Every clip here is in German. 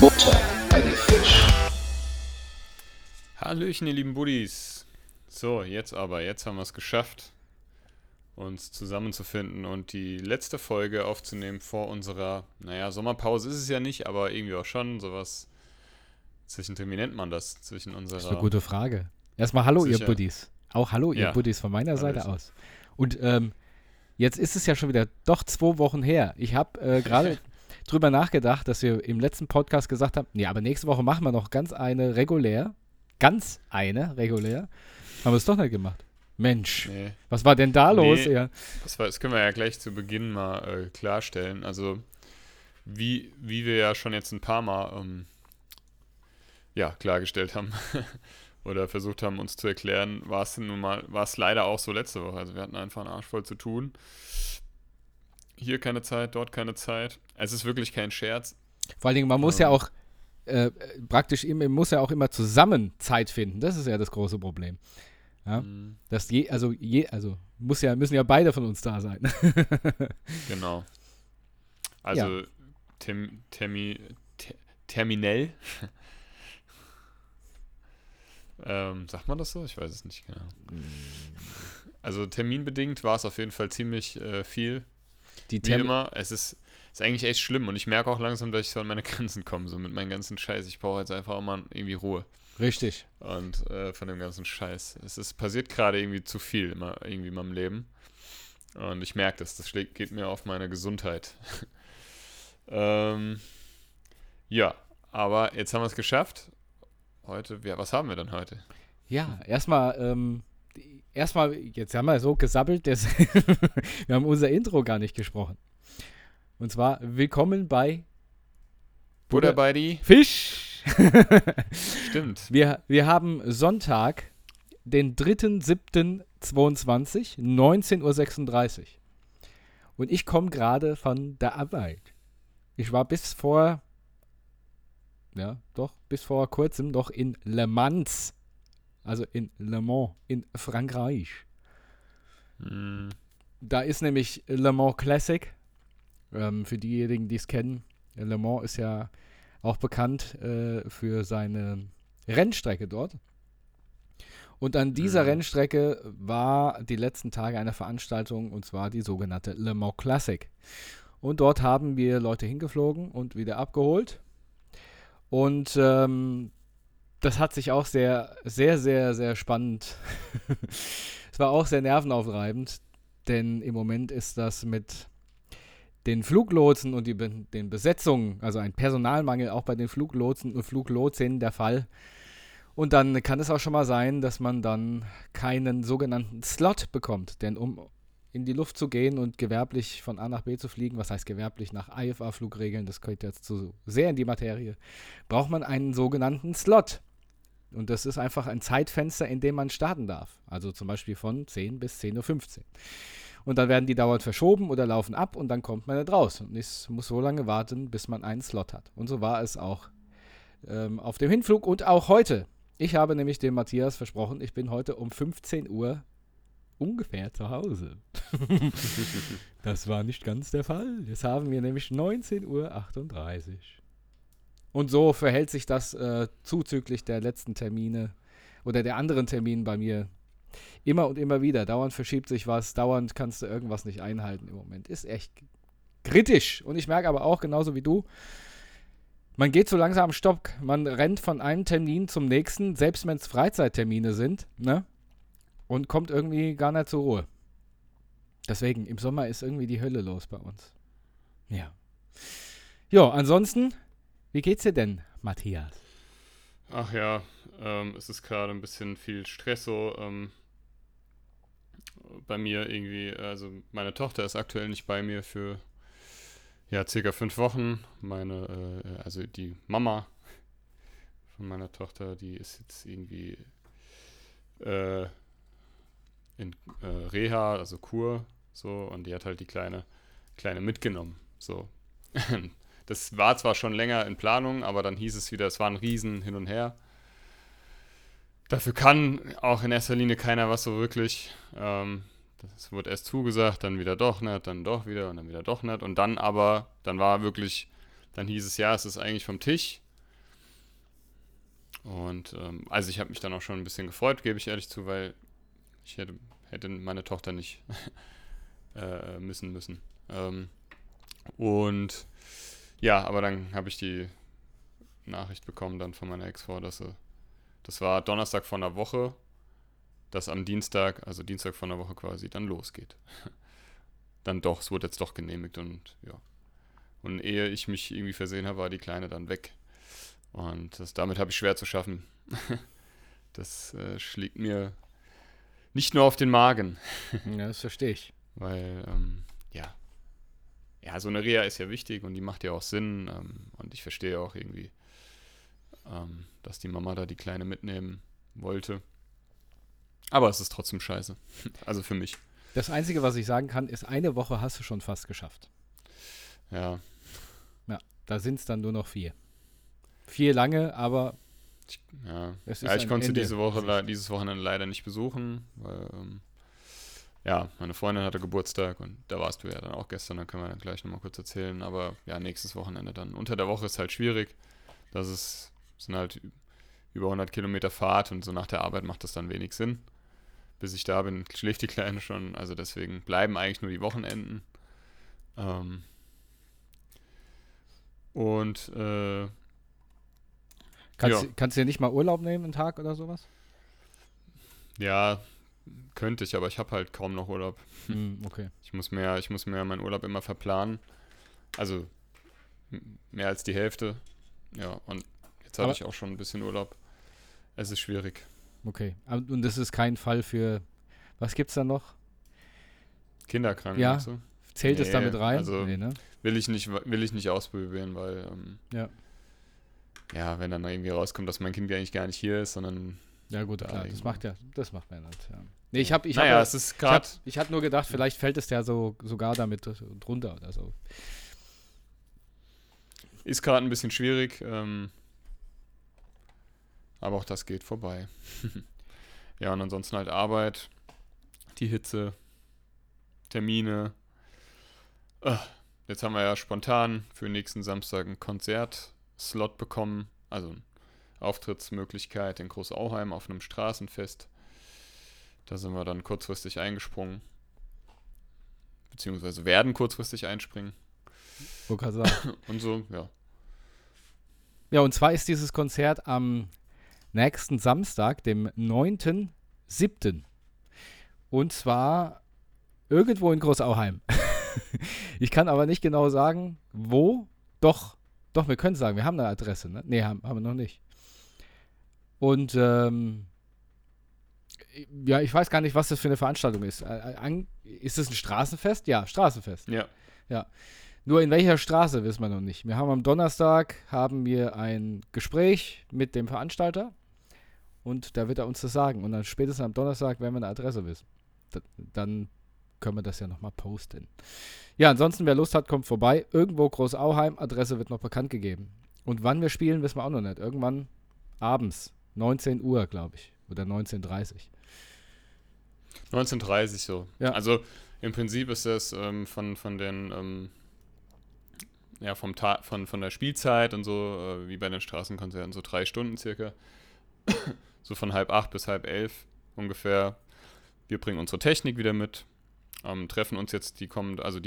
Butter bei den Fisch. Hallöchen, ihr lieben Buddies. So, jetzt haben wir es geschafft, uns zusammenzufinden und die letzte Folge aufzunehmen vor unserer, Sommerpause ist es ja nicht, aber irgendwie auch schon, sowas. Zwischendrin, wie nennt man das? Das ist eine gute Frage. Erstmal hallo, ihr Buddies. Auch hallo, ihr Buddies von meiner Seite aus. Und jetzt ist es ja schon wieder doch 2 Wochen her. Ich habe gerade drüber nachgedacht, dass wir im letzten Podcast gesagt haben, aber nächste Woche machen wir noch ganz eine regulär, haben wir es doch nicht gemacht. Mensch, nee. Was war denn da los? Ja. Das können wir ja gleich zu Beginn mal klarstellen. Also, wie wir ja schon jetzt ein paar Mal klargestellt haben oder versucht haben, uns zu erklären, war es leider auch so letzte Woche. Also, wir hatten einfach einen Arsch voll zu tun. Hier keine Zeit, dort keine Zeit. Es ist wirklich kein Scherz. Vor allen Dingen, man muss ja auch immer zusammen Zeit finden. Das ist ja das große Problem. Ja? Mhm. Müssen ja beide von uns da sein. Genau. Also terminell. Sagt man das so? Ich weiß es nicht genau. Also terminbedingt war es auf jeden Fall ziemlich viel. Wie immer, es ist eigentlich echt schlimm und ich merke auch langsam, dass ich so an meine Grenzen komme, so mit meinem ganzen Scheiß. Ich brauche jetzt einfach auch mal irgendwie Ruhe. Richtig. Und von dem ganzen Scheiß. Es passiert gerade irgendwie zu viel immer irgendwie in meinem Leben und ich merke das. Das geht mir auf meine Gesundheit. Aber jetzt haben wir es geschafft. Heute, was haben wir denn heute? Ja, erstmal, jetzt haben wir so gesabbelt, wir haben unser Intro gar nicht gesprochen. Und zwar, willkommen bei Butter bei die Fisch. Stimmt. Wir haben Sonntag, den 3.7.22, 19.36 Uhr. Und ich komme gerade von der Arbeit. Ich war bis vor kurzem noch in Le Mans. Also in Le Mans, in Frankreich. Mm. Da ist nämlich Le Mans Classic. Für diejenigen, die es kennen, Le Mans ist ja auch bekannt für seine Rennstrecke dort. Und an dieser Rennstrecke war die letzten Tage eine Veranstaltung, und zwar die sogenannte Le Mans Classic. Und dort haben wir Leute hingeflogen und wieder abgeholt. Und das hat sich auch sehr, sehr, sehr, sehr spannend. Es war auch sehr nervenaufreibend, denn im Moment ist das mit den Fluglotsen und den Besetzungen, also ein Personalmangel auch bei den Fluglotsen und Fluglotsinnen der Fall. Und dann kann es auch schon mal sein, dass man dann keinen sogenannten Slot bekommt, denn um in die Luft zu gehen und gewerblich von A nach B zu fliegen, was heißt gewerblich nach IFA-Flugregeln, das geht jetzt zu sehr in die Materie, braucht man einen sogenannten Slot. Und das ist einfach ein Zeitfenster, in dem man starten darf. Also zum Beispiel von 10 bis 10.15 Uhr. Und dann werden die dauernd verschoben oder laufen ab und dann kommt man nicht raus. Und ich muss so lange warten, bis man einen Slot hat. Und so war es auch auf dem Hinflug und auch heute. Ich habe nämlich dem Matthias versprochen, ich bin heute um 15 Uhr ungefähr zu Hause. Das war nicht ganz der Fall. Jetzt haben wir nämlich 19.38 Uhr. Und so verhält sich das zuzüglich der letzten Termine oder der anderen Termine bei mir immer und immer wieder. Dauernd verschiebt sich was, dauernd kannst du irgendwas nicht einhalten im Moment. Ist echt kritisch. Und ich merke aber auch, genauso wie du, man geht so langsam am Stock. Man rennt von einem Termin zum nächsten, selbst wenn es Freizeittermine sind, ne? Und kommt irgendwie gar nicht zur Ruhe. Deswegen, im Sommer ist irgendwie die Hölle los bei uns. Ja. Jo, ansonsten, wie geht's dir denn, Matthias? Ach ja, es ist gerade ein bisschen viel Stress so. Bei mir irgendwie, also meine Tochter ist aktuell nicht bei mir für circa 5 Wochen. Also die Mama von meiner Tochter, die ist jetzt irgendwie in Reha, also Kur, so, und die hat halt die Kleine mitgenommen, so. Das war zwar schon länger in Planung, aber dann hieß es wieder, es war ein Riesen hin und her Dafür kann auch in erster Linie keiner was so wirklich. Das wurde erst zugesagt, dann wieder doch nicht, dann doch wieder und dann wieder doch nicht. Und dann aber, dann war wirklich, dann hieß es, ja, es ist eigentlich vom Tisch. Und also ich habe mich dann auch schon ein bisschen gefreut, gebe ich ehrlich zu, weil ich hätte meine Tochter nicht missen müssen. Und ja, aber dann habe ich die Nachricht bekommen dann von meiner Ex-Frau, dass sie, das war Donnerstag von der Woche, dass am Dienstag, also Dienstag von der Woche quasi, dann losgeht. Dann doch, es wurde jetzt doch genehmigt und ja. Und ehe ich mich irgendwie versehen habe, war die Kleine dann weg. Und damit habe ich schwer zu schaffen. Das schlägt mir nicht nur auf den Magen. Ja, das verstehe ich. Weil, ja, so eine Reha ist ja wichtig und die macht ja auch Sinn. Und ich verstehe auch irgendwie, dass die Mama da die Kleine mitnehmen wollte. Aber es ist trotzdem scheiße. Also für mich. Das Einzige, was ich sagen kann, ist, eine Woche hast du schon fast geschafft. Ja. Ja, da sind es dann nur noch 4. 4 lange, aber es ist ich konnte dieses Wochenende leider nicht besuchen, weil meine Freundin hatte Geburtstag und da warst du ja dann auch gestern, da können wir dann gleich nochmal kurz erzählen, aber ja, nächstes Wochenende dann. Unter der Woche ist halt schwierig, sind halt über 100 Kilometer Fahrt und so nach der Arbeit macht das dann wenig Sinn. Bis ich da bin, schläft die Kleine schon, also deswegen bleiben eigentlich nur die Wochenenden. Kannst du dir nicht mal Urlaub nehmen, einen Tag oder sowas? Ja, könnte ich, aber ich habe halt kaum noch Urlaub. Okay. Ich muss mehr meinen Urlaub immer verplanen. Also mehr als die Hälfte. Ja, und jetzt habe ich auch schon ein bisschen Urlaub. Es ist schwierig. Okay, und das ist kein Fall für, was gibt's da noch? Kinderkranken. Ja, also. Zählt es damit rein? Also nee, ne? Will ich nicht ausprobieren, weil wenn dann irgendwie rauskommt, dass mein Kind ja eigentlich gar nicht hier ist, sondern... Ja gut, klar, das macht man halt. Ja. Nee, ich hatte nur gedacht, vielleicht fällt es ja sogar damit drunter oder so. Ist gerade ein bisschen schwierig, aber auch das geht vorbei. Ja, und ansonsten halt Arbeit, die Hitze, Termine. Jetzt haben wir ja spontan für nächsten Samstag ein Konzertslot bekommen, also Auftrittsmöglichkeit in Großauheim auf einem Straßenfest. Da sind wir dann kurzfristig eingesprungen. Beziehungsweise werden kurzfristig einspringen. Und so, ja. Ja, und zwar ist dieses Konzert am nächsten Samstag, dem 9.7. Und zwar irgendwo in Großauheim. Ich kann aber nicht genau sagen, wo. Doch, wir können sagen, wir haben eine Adresse. Ne? Nee, haben wir noch nicht. Und ich weiß gar nicht, was das für eine Veranstaltung ist. Ist es ein Straßenfest? Ja, Straßenfest. Ja. Nur in welcher Straße, wissen wir noch nicht. Wir haben am Donnerstag ein Gespräch mit dem Veranstalter und da wird er uns das sagen. Und dann spätestens am Donnerstag werden wir eine Adresse wissen. Dann können wir das ja nochmal posten. Ja, ansonsten, wer Lust hat, kommt vorbei. Irgendwo Großauheim, Adresse wird noch bekannt gegeben. Und wann wir spielen, wissen wir auch noch nicht. Irgendwann abends, 19 Uhr, glaube ich. Oder 19.30 Uhr. 19.30 Uhr, so. Ja. Also im Prinzip ist das von der Spielzeit und so, wie bei den Straßenkonzerten, so 3 Stunden circa. So von 7:30 bis 10:30 ungefähr. Wir bringen unsere Technik wieder mit. Treffen uns jetzt, die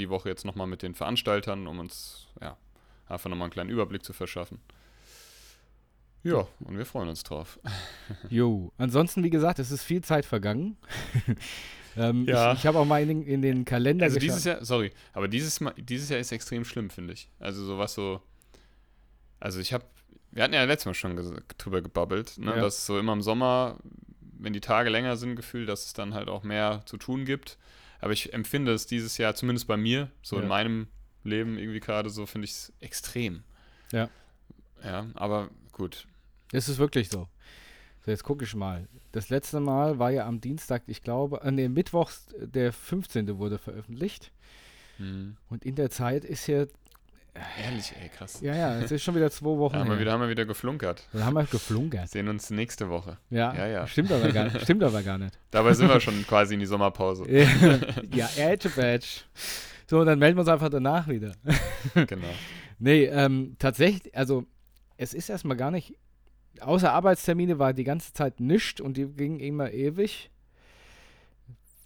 Woche jetzt nochmal mit den Veranstaltern, um uns einfach nochmal einen kleinen Überblick zu verschaffen. Ja, und wir freuen uns drauf. Jo, ansonsten, wie gesagt, es ist viel Zeit vergangen. Ich habe auch mal in den Kalender geschaut. Also dieses Jahr ist extrem schlimm, finde ich. Also wir hatten ja letztes Mal schon drüber gebabbelt, ne? Ja. Dass so immer im Sommer, wenn die Tage länger sind, gefühlt, dass es dann halt auch mehr zu tun gibt. Aber ich empfinde es dieses Jahr, zumindest bei mir, in meinem Leben irgendwie gerade so, finde ich es extrem. Ja. Ja, aber gut. Es ist wirklich so. So, jetzt gucke ich mal. Das letzte Mal war ja am Dienstag, ich glaube, mittwochs, der 15. wurde veröffentlicht. Mhm. Und in der Zeit ist ja Ehrlich, ey, krass. Ja, ja, es ist schon wieder 2 Wochen her. Haben wir wieder geflunkert. Wir haben halt geflunkert. Sehen uns nächste Woche. Ja, ja, ja. Stimmt aber gar nicht. Dabei sind wir schon quasi in die Sommerpause. Ja, Edge Badge. So, dann melden wir uns einfach danach wieder. Genau. Nee, tatsächlich, also es ist erstmal gar nicht, außer Arbeitstermine war die ganze Zeit nichts und die gingen immer ewig.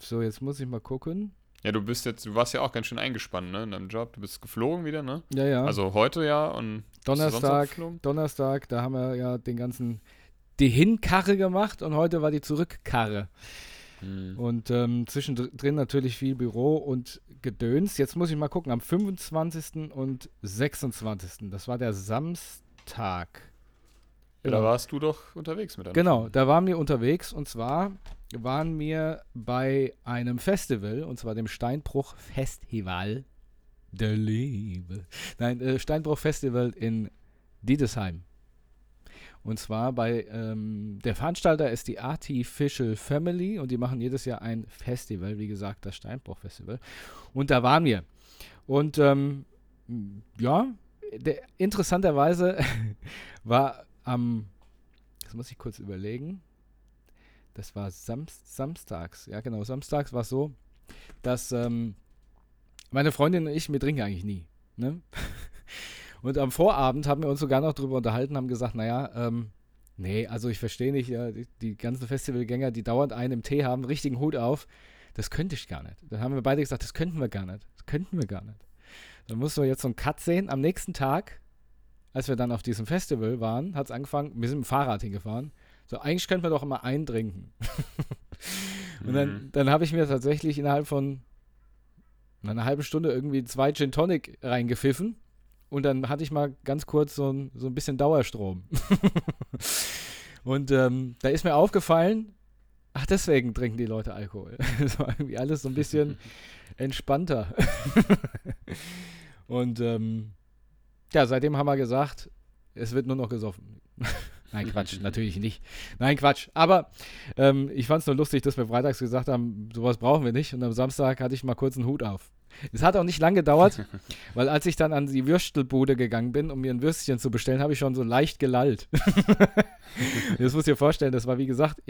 So, jetzt muss ich mal gucken. Ja, du warst ja auch ganz schön eingespannt, ne, in deinem Job. Du bist geflogen wieder, ne? Ja, ja. Also heute ja und Donnerstag, da haben wir ja die Hinkarre gemacht und heute war die Zurückkarre. Hm. Und zwischendrin natürlich viel Büro und Gedöns. Jetzt muss ich mal gucken, am 25. und 26. Das war der Samstag. Ja, da warst du doch unterwegs mit deinem Freund. Da waren wir unterwegs und zwar waren wir bei einem Festival, und zwar dem Steinbruch-Festival der Liebe. Nein, Steinbruch-Festival in Dittesheim. Und zwar bei, der Veranstalter ist die Artificial Family und die machen jedes Jahr ein Festival, wie gesagt, das Steinbruch-Festival. Und da waren wir. Und interessanterweise war am, das muss ich kurz überlegen, das war samstags. Ja, genau. Samstags war es so, dass meine Freundin und ich, wir trinken eigentlich nie. Ne? Und am Vorabend haben wir uns sogar noch drüber unterhalten, haben gesagt, ich verstehe nicht, ja, die ganzen Festivalgänger, die dauernd einen im Tee haben, richtigen Hut auf, das könnte ich gar nicht. Dann haben wir beide gesagt, das könnten wir gar nicht. Dann mussten wir jetzt so einen Cut sehen. Am nächsten Tag, als wir dann auf diesem Festival waren, hat es angefangen, wir sind mit dem Fahrrad hingefahren. So, eigentlich könnten wir doch immer einen trinken. Und dann habe ich mir tatsächlich innerhalb von einer halben Stunde irgendwie 2 Gin Tonic reingepfiffen. Und dann hatte ich mal ganz kurz so ein bisschen Dauerstrom. Und da ist mir aufgefallen, ach, deswegen trinken die Leute Alkohol. Das war irgendwie alles so ein bisschen entspannter. Und seitdem haben wir gesagt, es wird nur noch gesoffen. Nein, Quatsch, natürlich nicht. Nein, Quatsch. Aber ich fand es nur lustig, dass wir freitags gesagt haben, sowas brauchen wir nicht. Und am Samstag hatte ich mal kurz einen Hut auf. Es hat auch nicht lange gedauert, weil als ich dann an die Würstelbude gegangen bin, um mir ein Würstchen zu bestellen, habe ich schon so leicht gelallt. Das muss ich dir vorstellen, das war wie gesagt,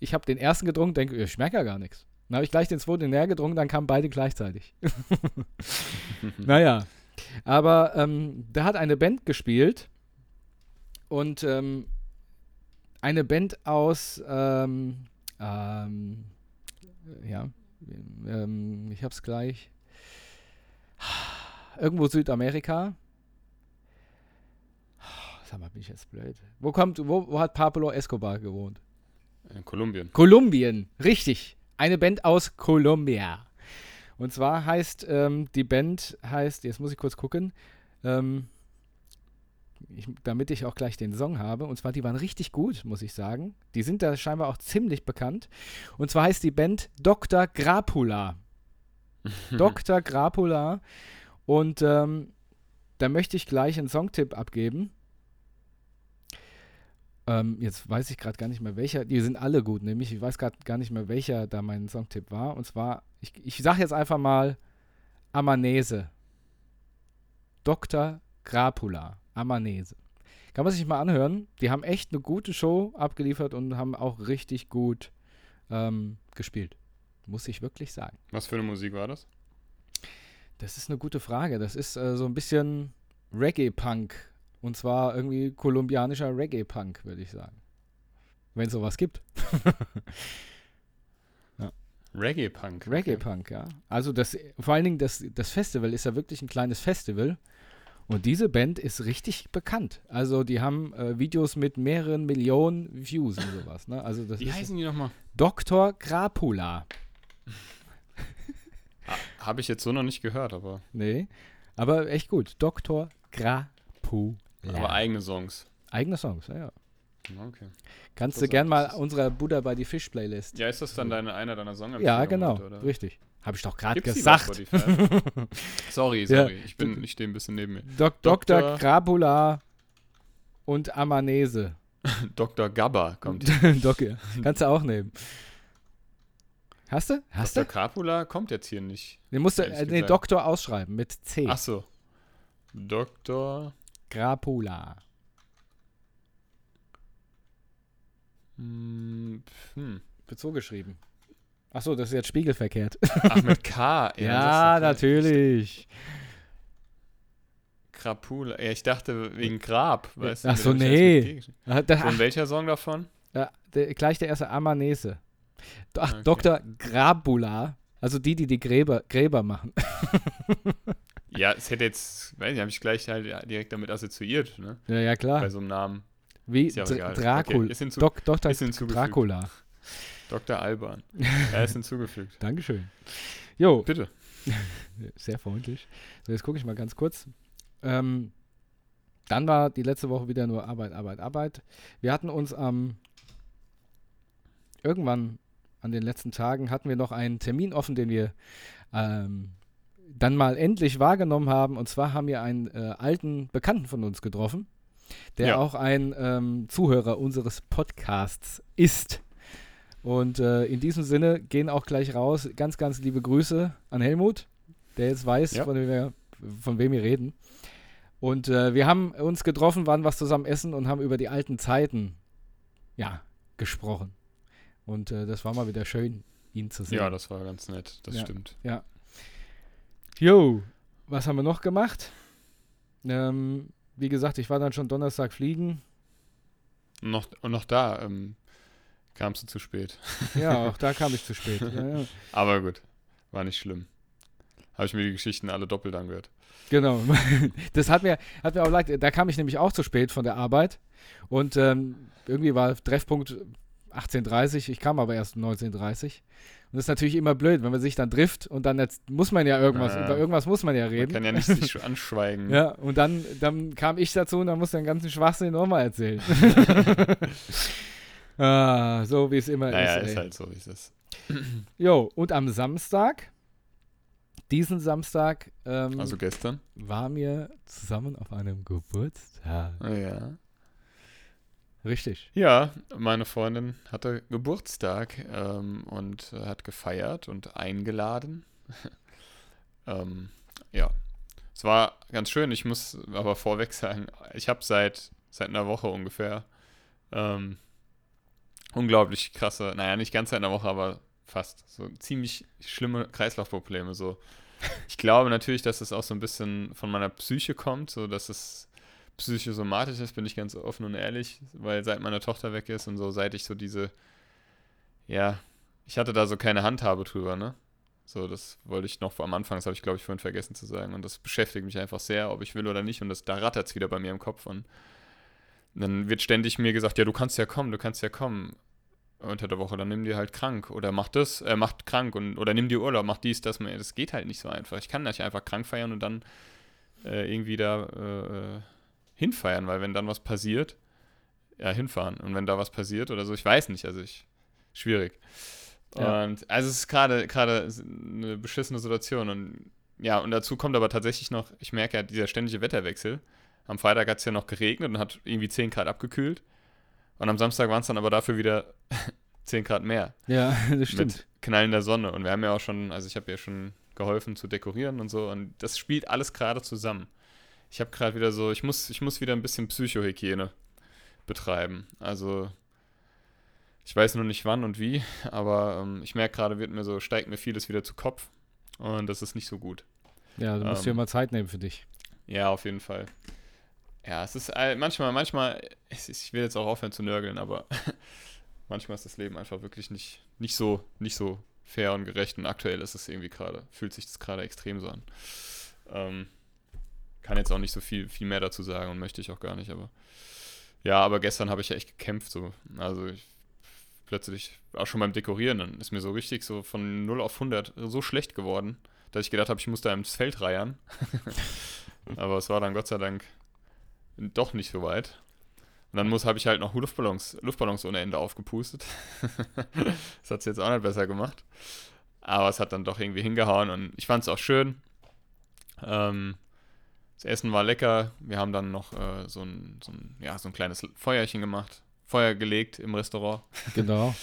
ich habe den ersten getrunken, denke, ich merke ja gar nichts. Dann habe ich gleich den zweiten näher getrunken, dann kamen beide gleichzeitig. Naja, aber da hat eine Band gespielt. Und eine Band aus, ich hab's gleich, irgendwo Südamerika. Sag mal, bin ich jetzt blöd. Wo hat Pablo Escobar gewohnt? In Kolumbien. Kolumbien, richtig. Eine Band aus Kolumbien. Und zwar heißt, die Band heißt, jetzt muss ich kurz gucken, damit ich auch gleich den Song habe. Und zwar, die waren richtig gut, muss ich sagen. Die sind da scheinbar auch ziemlich bekannt. Und zwar heißt die Band Dr. Krápula. Dr. Krápula. Und da möchte ich gleich einen Songtipp abgeben. Jetzt weiß ich gerade gar nicht mehr, welcher. Die sind alle gut, nämlich. Ich weiß gerade gar nicht mehr, welcher da mein Songtipp war. Und zwar, ich sage jetzt einfach mal Amanese. Dr. Krápula. Amanese. Kann man sich mal anhören. Die haben echt eine gute Show abgeliefert und haben auch richtig gut gespielt. Muss ich wirklich sagen. Was für eine Musik war das? Das ist eine gute Frage. Das ist so ein bisschen Reggae-Punk. Und zwar irgendwie kolumbianischer Reggae-Punk, würde ich sagen. Wenn es sowas gibt. Ja. Reggae-Punk. Okay. Reggae-Punk, ja. Also vor allen Dingen das Festival ist ja wirklich ein kleines Festival. Und diese Band ist richtig bekannt. Also die haben Videos mit mehreren Millionen Views und sowas. Ne? Also das Wie heißen die nochmal? Dr. Krápula. Habe ich jetzt so noch nicht gehört, aber... Nee, aber echt gut. Dr. Krápula. Aber eigene Songs. Eigene Songs, ja. Okay. Kannst du gern mal unserer Buddha bei die Fisch-Playlist... Ja, ist das dann einer deiner Songempfehlungen? Ja, genau, oder? Richtig. Habe ich doch gerade gesagt. Sorry. Ja. Ich stehe ein bisschen neben mir. Dr. Krápula und Amanese. Dr. Gabba kommt hier. Kannst du auch nehmen. Hast du? Dr. Krápula kommt jetzt hier nicht. Nee, musst du Doktor ausschreiben mit C. Ach so. Dr. Krápula. Wird so geschrieben. Achso, das ist jetzt spiegelverkehrt. Ach, mit K. Ja, natürlich. Krápula. Ja, ich dachte wegen Grab. Weißt du, achso, nee. Und welcher Song davon? Ja, gleich der erste, Amanese. Ach, okay. Dr. Krápula. Also die Gräber machen. Ja, es hätte jetzt, weiß nicht, habe ich gleich halt direkt damit assoziiert, ne? Ja, klar. Bei so einem Namen. Wie ist ja Dracula. Okay. Dr. Dracula. Dr. Alban. Er ist hinzugefügt. Dankeschön. Jo. Bitte. Sehr freundlich. So, jetzt gucke ich mal ganz kurz. Dann war die letzte Woche wieder nur Arbeit. Wir hatten uns irgendwann an den letzten Tagen hatten wir noch einen Termin offen, den wir dann mal endlich wahrgenommen haben. Und zwar haben wir einen alten Bekannten von uns getroffen, der auch ein Zuhörer unseres Podcasts ist. Und in diesem Sinne gehen auch gleich raus ganz, ganz liebe Grüße an Helmut, der jetzt weiß, von wem wir reden. Und wir haben uns getroffen, waren was zusammen essen und haben über die alten Zeiten gesprochen. Und das war mal wieder schön, ihn zu sehen. Ja, das war ganz nett, das stimmt. Ja. Jo, was haben wir noch gemacht? Wie gesagt, ich war dann schon Donnerstag fliegen. Und noch da kamst du zu spät. Ja, auch da kam ich zu spät. Ja. Aber gut, war nicht schlimm. Habe ich mir die Geschichten alle doppelt angehört. Genau, das hat mir auch leid. Da kam ich nämlich auch zu spät von der Arbeit. Und irgendwie war Treffpunkt 18:30, ich kam aber erst um 19:30. Und das ist natürlich immer blöd, wenn man sich dann trifft und dann jetzt muss man ja irgendwas, über irgendwas muss man ja reden. Man kann ja nicht sich anschweigen. Ja, und dann kam ich dazu und dann musste den ganzen Schwachsinn nochmal erzählen. So wie es immer ist. Ja, ist halt so, wie es ist. Jo, und am Samstag, diesen Samstag, also gestern, waren wir zusammen auf einem Geburtstag. Oh, ja. Richtig. Ja, meine Freundin hatte Geburtstag und hat gefeiert und eingeladen. Ja, es war ganz schön. Ich muss aber vorweg sagen, ich habe seit einer Woche ungefähr unglaublich krasse, naja, nicht ganz seit einer Woche, aber fast so ziemlich schlimme Kreislaufprobleme. So. Ich glaube natürlich, dass es auch so ein bisschen von meiner Psyche kommt, so dass es psychosomatisch ist, bin ich ganz offen und ehrlich, weil seit meine Tochter weg ist und so, seit ich so diese, ja, ich hatte da so keine Handhabe drüber, ne? So, das wollte ich noch am Anfang, das habe ich, glaube ich, vorhin vergessen zu sagen und das beschäftigt mich einfach sehr, ob ich will oder nicht und da rattert es wieder bei mir im Kopf und dann wird ständig mir gesagt, ja, du kannst ja kommen unter der Woche, dann nimm dir halt krank oder mach das, macht krank und oder nimm dir Urlaub, mach dies, das, das geht halt nicht so einfach. Ich kann nicht einfach krank feiern und dann irgendwie da hinfeiern, weil wenn dann was passiert, ja, hinfahren. Und wenn da was passiert oder so, ich weiß nicht, schwierig. Ja. Und also es ist gerade eine beschissene Situation und ja, und dazu kommt aber tatsächlich noch, ich merke ja, dieser ständige Wetterwechsel. Am Freitag hat es ja noch geregnet und hat irgendwie 10 Grad abgekühlt und am Samstag waren es dann aber dafür wieder 10 Grad mehr. Ja, das stimmt. Mit knallender Sonne und wir haben ja auch schon, also ich habe ja schon geholfen zu dekorieren und so und das spielt alles gerade zusammen. Ich habe gerade wieder so, ich muss wieder ein bisschen Psychohygiene betreiben. Also, ich weiß nur nicht wann und wie, aber ich merke gerade, steigt mir vieles wieder zu Kopf und das ist nicht so gut. Ja, du musst dir mal Zeit nehmen für dich. Ja, auf jeden Fall. Ja, es ist manchmal, ich will jetzt auch aufhören zu nörgeln, aber manchmal ist das Leben einfach wirklich nicht so fair und gerecht und aktuell ist es irgendwie gerade, fühlt sich das gerade extrem so an. Kann jetzt auch nicht so viel mehr dazu sagen und möchte ich auch gar nicht, aber ja, aber gestern habe ich ja echt gekämpft, so, also ich plötzlich, auch schon beim Dekorieren, dann ist mir so richtig so von 0 auf 100 so schlecht geworden, dass ich gedacht habe, ich muss da ins Feld reiern, aber es war dann Gott sei Dank doch nicht so weit und dann habe ich halt noch Luftballons ohne Ende aufgepustet, das hat es jetzt auch nicht besser gemacht, aber es hat dann doch irgendwie hingehauen und ich fand es auch schön, das Essen war lecker, wir haben dann noch so ein kleines Feuerchen gemacht, Feuer gelegt im Restaurant. Genau.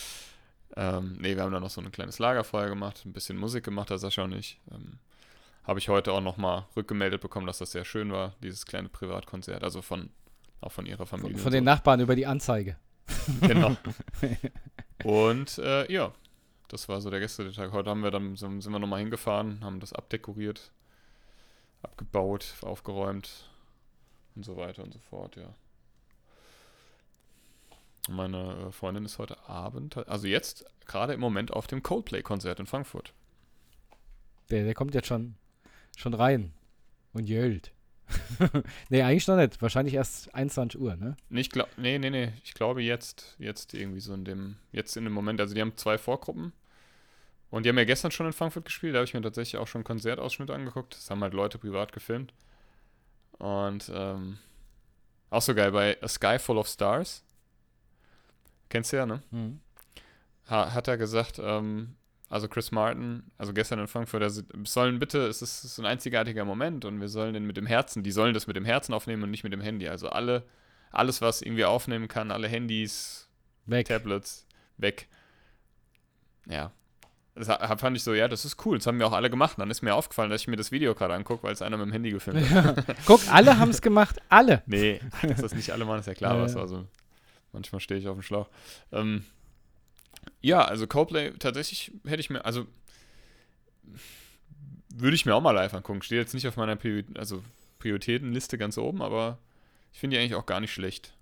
Wir haben dann noch so ein kleines Lagerfeuer gemacht, ein bisschen Musik gemacht, das Sascha und ich. habe ich heute auch nochmal rückgemeldet bekommen, dass das sehr schön war, dieses kleine Privatkonzert, also auch von ihrer Familie. Von den Nachbarn über die Anzeige. Genau. Und ja, das war so der gestrige Tag. Heute sind wir nochmal hingefahren, haben das abdekoriert, abgebaut, aufgeräumt und so weiter und so fort, ja. Meine Freundin ist heute Abend, also jetzt gerade im Moment auf dem Coldplay-Konzert in Frankfurt. Der kommt jetzt schon rein und jölt. Nee, eigentlich noch nicht. Wahrscheinlich erst 21 Uhr, ne? Nee. Ich glaube jetzt irgendwie so in dem Moment. Also die haben 2 Vorgruppen und die haben ja gestern schon in Frankfurt gespielt. Da habe ich mir tatsächlich auch schon Konzertausschnitte angeguckt. Das haben halt Leute privat gefilmt. Und auch so geil, bei A Sky Full of Stars. Kennst du ja, ne? Mhm. Hat er gesagt, also Chris Martin, also gestern in Frankfurt, es ist ein einzigartiger Moment und wir sollen den mit dem Herzen, die sollen das mit dem Herzen aufnehmen und nicht mit dem Handy. Also alles, was irgendwie aufnehmen kann, alle Handys, weg. Tablets, weg. Ja. Das fand ich so, ja, das ist cool. Das haben wir auch alle gemacht. Dann ist mir aufgefallen, dass ich mir das Video gerade angucke, weil es einer mit dem Handy gefilmt hat. Ja. Guck, alle haben es gemacht, alle. Nee, dass das nicht alle machen, ist ja klar, was war so. Manchmal stehe ich auf dem Schlauch. Ja, also Coldplay tatsächlich würde ich mir auch mal live angucken. Steht jetzt nicht auf meiner Prioritätenliste ganz oben, aber ich finde die eigentlich auch gar nicht schlecht.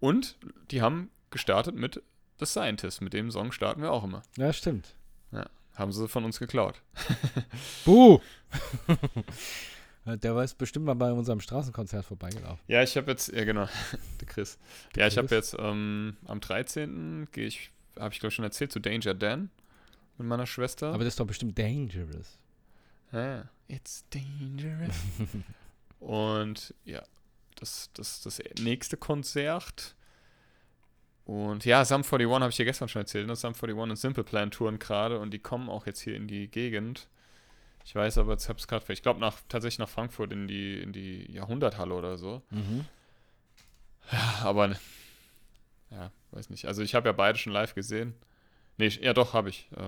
Und die haben gestartet mit The Scientist. Mit dem Song starten wir auch immer. Ja, stimmt. Ja, haben sie von uns geklaut. Buh! Der war bestimmt mal bei unserem Straßenkonzert vorbeigelaufen. Ja, ich habe jetzt, ja genau, der Chris. Ja, ich habe jetzt am 13. habe ich glaube schon erzählt, zu Danger Dan mit meiner Schwester. Aber das ist doch bestimmt dangerous. Ja, it's dangerous. Und ja, das nächste Konzert. Und ja, Sum 41 habe ich dir gestern schon erzählt. Ne? Sum 41 und Simple Plan touren gerade und die kommen auch jetzt hier in die Gegend. Ich weiß, aber jetzt habe ich es gerade. Ich glaube tatsächlich nach Frankfurt in die Jahrhunderthalle oder so. Mhm. Ja, aber ja, weiß nicht. Also ich habe ja beide schon live gesehen. Nee, ja doch, habe ich. Ich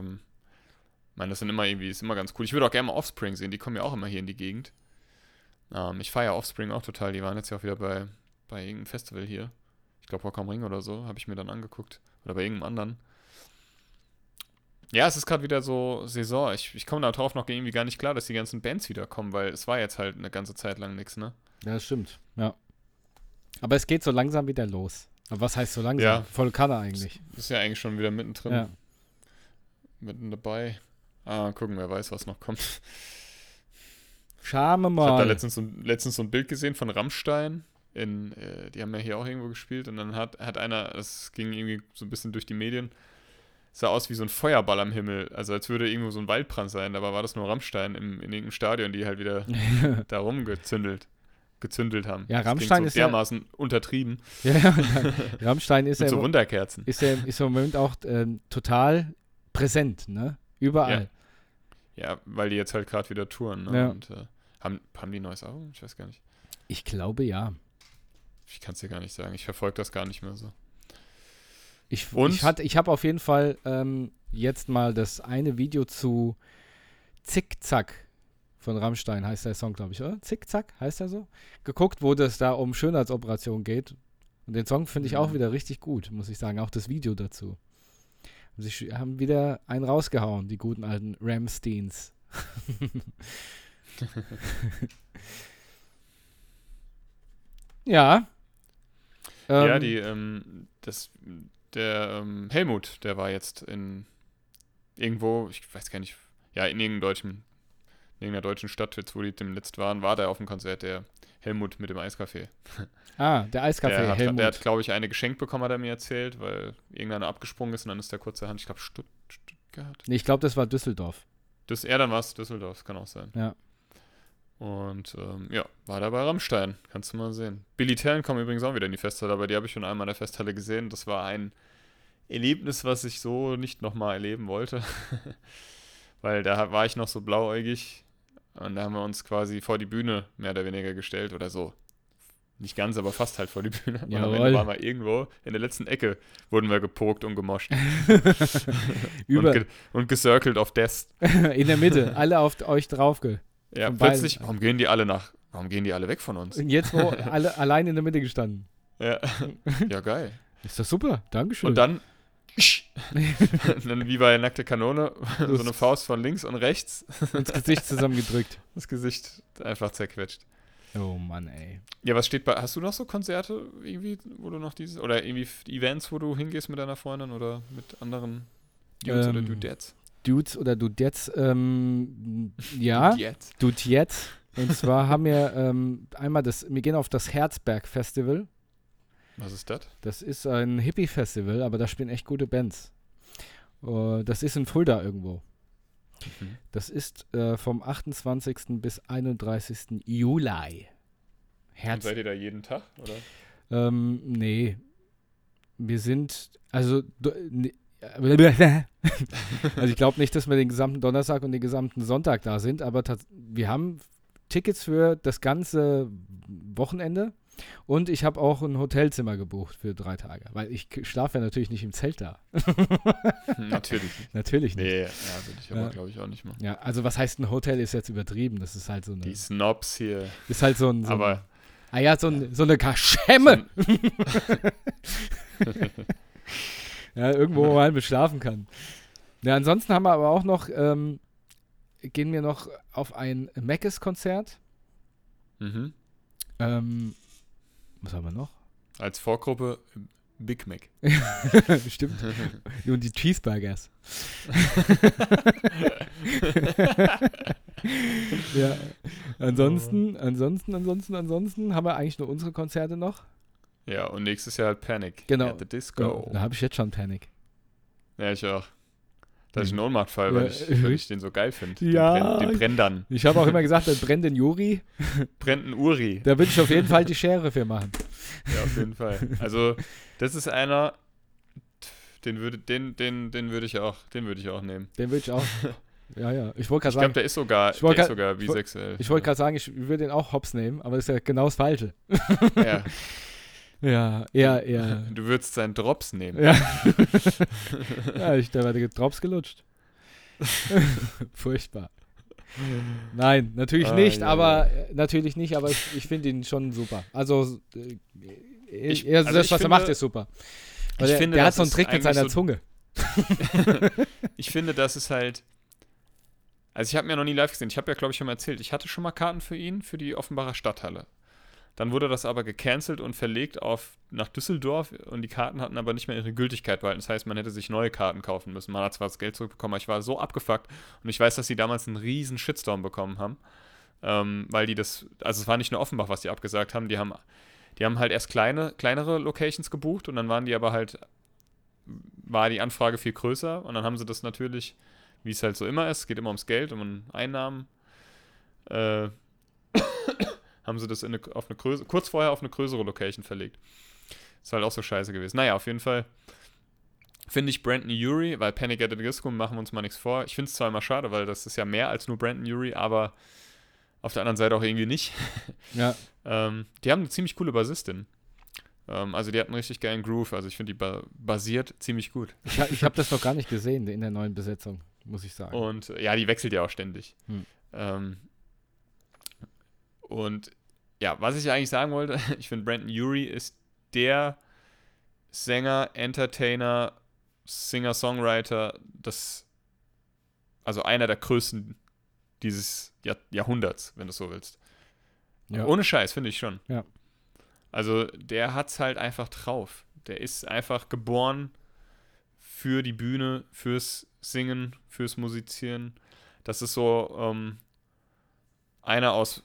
meine, das ist immer ganz cool. Ich würde auch gerne mal Offspring sehen. Die kommen ja auch immer hier in die Gegend. Ich feiere Offspring auch total. Die waren jetzt ja auch wieder bei irgendeinem Festival hier. Ich glaube, Rock am Ring oder so, habe ich mir dann angeguckt. Oder bei irgendeinem anderen. Ja, es ist gerade wieder so Saison. Ich komme darauf noch irgendwie gar nicht klar, dass die ganzen Bands wiederkommen, weil es war jetzt halt eine ganze Zeit lang nichts, ne? Ja, das stimmt. Ja. Aber es geht so langsam wieder los. Aber was heißt so langsam? Ja. Voll Kanne eigentlich. Ist ja eigentlich schon wieder mittendrin. Ja. Mitten dabei. Gucken, wer weiß, was noch kommt. Schame mal. Ich habe da letztens so ein Bild gesehen von Rammstein. Die haben ja hier auch irgendwo gespielt. Und dann hat einer, es ging irgendwie so ein bisschen durch die Medien, sah aus wie so ein Feuerball am Himmel, also als würde irgendwo so ein Waldbrand sein, dabei war das nur Rammstein in irgendeinem Stadion, die halt wieder da rumgezündelt haben. Ja, Rammstein so ist dermaßen untertrieben. Ja. Rammstein ist ja so Wunderkerzen. Ist im Moment auch total präsent, ne? Überall. Ja, weil die jetzt halt gerade wieder touren, ne? Ja. Und haben die ein neues Album? Ich weiß gar nicht. Ich glaube ja. Ich kann es dir gar nicht sagen, ich verfolge das gar nicht mehr so. Ich habe auf jeden Fall jetzt mal das eine Video zu Zickzack von Rammstein, heißt der Song, glaube ich, oder? Zickzack heißt der so? Geguckt, wo das da um Schönheitsoperationen geht. Und den Song finde ich auch wieder richtig gut, muss ich sagen. Auch das Video dazu. Sie haben wieder einen rausgehauen, die guten alten Rammsteins. Ja. Ja, der Helmut, der war jetzt in irgendeiner deutschen Stadt, jetzt wo die dem letzten waren, war der auf dem Konzert, der Helmut mit dem Eiskaffee. Ah, der Eiskaffee, Helmut. Der hat, glaube ich, eine geschenkt bekommen, hat er mir erzählt, weil irgendeiner abgesprungen ist und dann ist der kurzerhand, ich glaube, Stuttgart. Nee, ich glaube, das war Düsseldorf. Dann war es Düsseldorf, das kann auch sein. Ja. Und ja, war da bei Rammstein. Kannst du mal sehen. Billy Talent kommt übrigens auch wieder in die Festhalle, aber die habe ich schon einmal in der Festhalle gesehen. Das war ein Erlebnis, was ich so nicht nochmal erleben wollte. Weil da war ich noch so blauäugig und da haben wir uns quasi vor die Bühne mehr oder weniger gestellt oder so. Nicht ganz, aber fast halt vor die Bühne. Und am Ende waren wir irgendwo in der letzten Ecke, wurden wir gepokt und gemoscht. und gecircled auf Death. In der Mitte, alle auf euch draufge. Ja, plötzlich, warum gehen die alle weg von uns? Und jetzt, wo alle allein in der Mitte gestanden. Ja, geil. Ist das super, Dankeschön. Und dann, wie bei Nackte Kanone, so eine Faust von links und rechts. Das Gesicht zusammengedrückt. Das Gesicht einfach zerquetscht. Oh Mann, ey. Ja, was steht bei, hast du noch so Konzerte irgendwie, wo du noch dieses, oder irgendwie Events, wo du hingehst mit deiner Freundin oder mit anderen Dudes oder Dudettes? Dudes oder Dudettes, ja. Dudettes. Und zwar haben wir wir gehen auf das Herzberg-Festival. Was ist das? Das ist ein Hippie-Festival, aber da spielen echt gute Bands. Das ist in Fulda irgendwo. Mhm. Das ist vom 28. bis 31. Juli. Und seid ihr da jeden Tag, oder? Nee. Wir sind, also ich glaube nicht, dass wir den gesamten Donnerstag und den gesamten Sonntag da sind, aber wir haben Tickets für das ganze Wochenende und ich habe auch ein Hotelzimmer gebucht für 3 Tage, weil ich schlafe ja natürlich nicht im Zelt da. Natürlich nicht. Nee, würde ich aber glaube ich auch nicht machen. Ja, also was heißt ein Hotel ist jetzt übertrieben, das ist halt so eine... Die Snobs hier. Ist halt so eine Kaschemme. Ja, irgendwo, wo man schlafen kann. Ja, ansonsten haben wir aber auch noch... gehen wir noch auf ein Meckes-Konzert. Mhm. Was haben wir noch? Als Vorgruppe Big Mac. Stimmt. Und die Cheeseburgers. Ja. Ansonsten haben wir eigentlich nur unsere Konzerte noch. Ja, und nächstes Jahr halt Panic. Genau. At the Disco. Da habe ich jetzt schon Panic. Ja, ich auch. Das ist ein Ohnmachtfall, weil ich den so geil finde. Ja. Den Brendern. Ich habe auch immer gesagt, der Brendon Urie. Da will ich auf jeden Fall die Schere für machen. Ja, auf jeden Fall. Also, das ist einer, den würde ich auch nehmen. Den würde ich auch. Ja. Ich glaube, der ist sogar bisexuell. Ich wollte gerade sagen, ich würde den auch hops nehmen, aber das ist ja genau das Falsche. Ja. Ja. Du würdest seinen Drops nehmen. Ja, da werde Drops gelutscht. Furchtbar. Nein, natürlich nicht, aber ich finde ihn schon super. Also, er macht, ist super. Weil der hat so einen Trick mit seiner Zunge. Ich finde, das ist halt... Also, ich habe ihn ja noch nie live gesehen. Ich habe ja, glaube ich, schon mal erzählt. Ich hatte schon mal Karten für ihn, für die Offenbarer Stadthalle. Dann wurde das aber gecancelt und verlegt nach Düsseldorf und die Karten hatten aber nicht mehr ihre Gültigkeit behalten. Das heißt, man hätte sich neue Karten kaufen müssen. Man hat zwar das Geld zurückbekommen, aber ich war so abgefuckt. Und ich weiß, dass die damals einen riesen Shitstorm bekommen haben. Weil die es war nicht nur Offenbach, was die abgesagt haben. Die haben halt erst kleinere Locations gebucht und dann waren die aber halt, war die Anfrage viel größer. Und dann haben sie das natürlich, wie es halt so immer ist, es geht immer ums Geld, um Einnahmen, haben sie das kurz vorher auf eine größere Location verlegt. Ist halt auch so scheiße gewesen. Naja, auf jeden Fall finde ich Brendon Urie, weil Panic at the Disco, machen wir uns mal nichts vor. Ich finde es zwar immer schade, weil das ist ja mehr als nur Brendon Urie, aber auf der anderen Seite auch irgendwie nicht. Ja. Die haben eine ziemlich coole Bassistin. Also die hat einen richtig geilen Groove. Also ich finde, die basiert ziemlich gut. Ich habe das noch gar nicht gesehen in der neuen Besetzung, muss ich sagen. Und ja, die wechselt ja auch ständig. Und ja, was ich eigentlich sagen wollte, ich finde, Brendon Urie ist der Sänger, Entertainer, Singer-Songwriter, also einer der größten dieses Jahrhunderts, wenn du es so willst. Ja. Ohne Scheiß, finde ich schon. Ja. Also der hat's halt einfach drauf. Der ist einfach geboren für die Bühne, fürs Singen, fürs Musizieren. Das ist so einer aus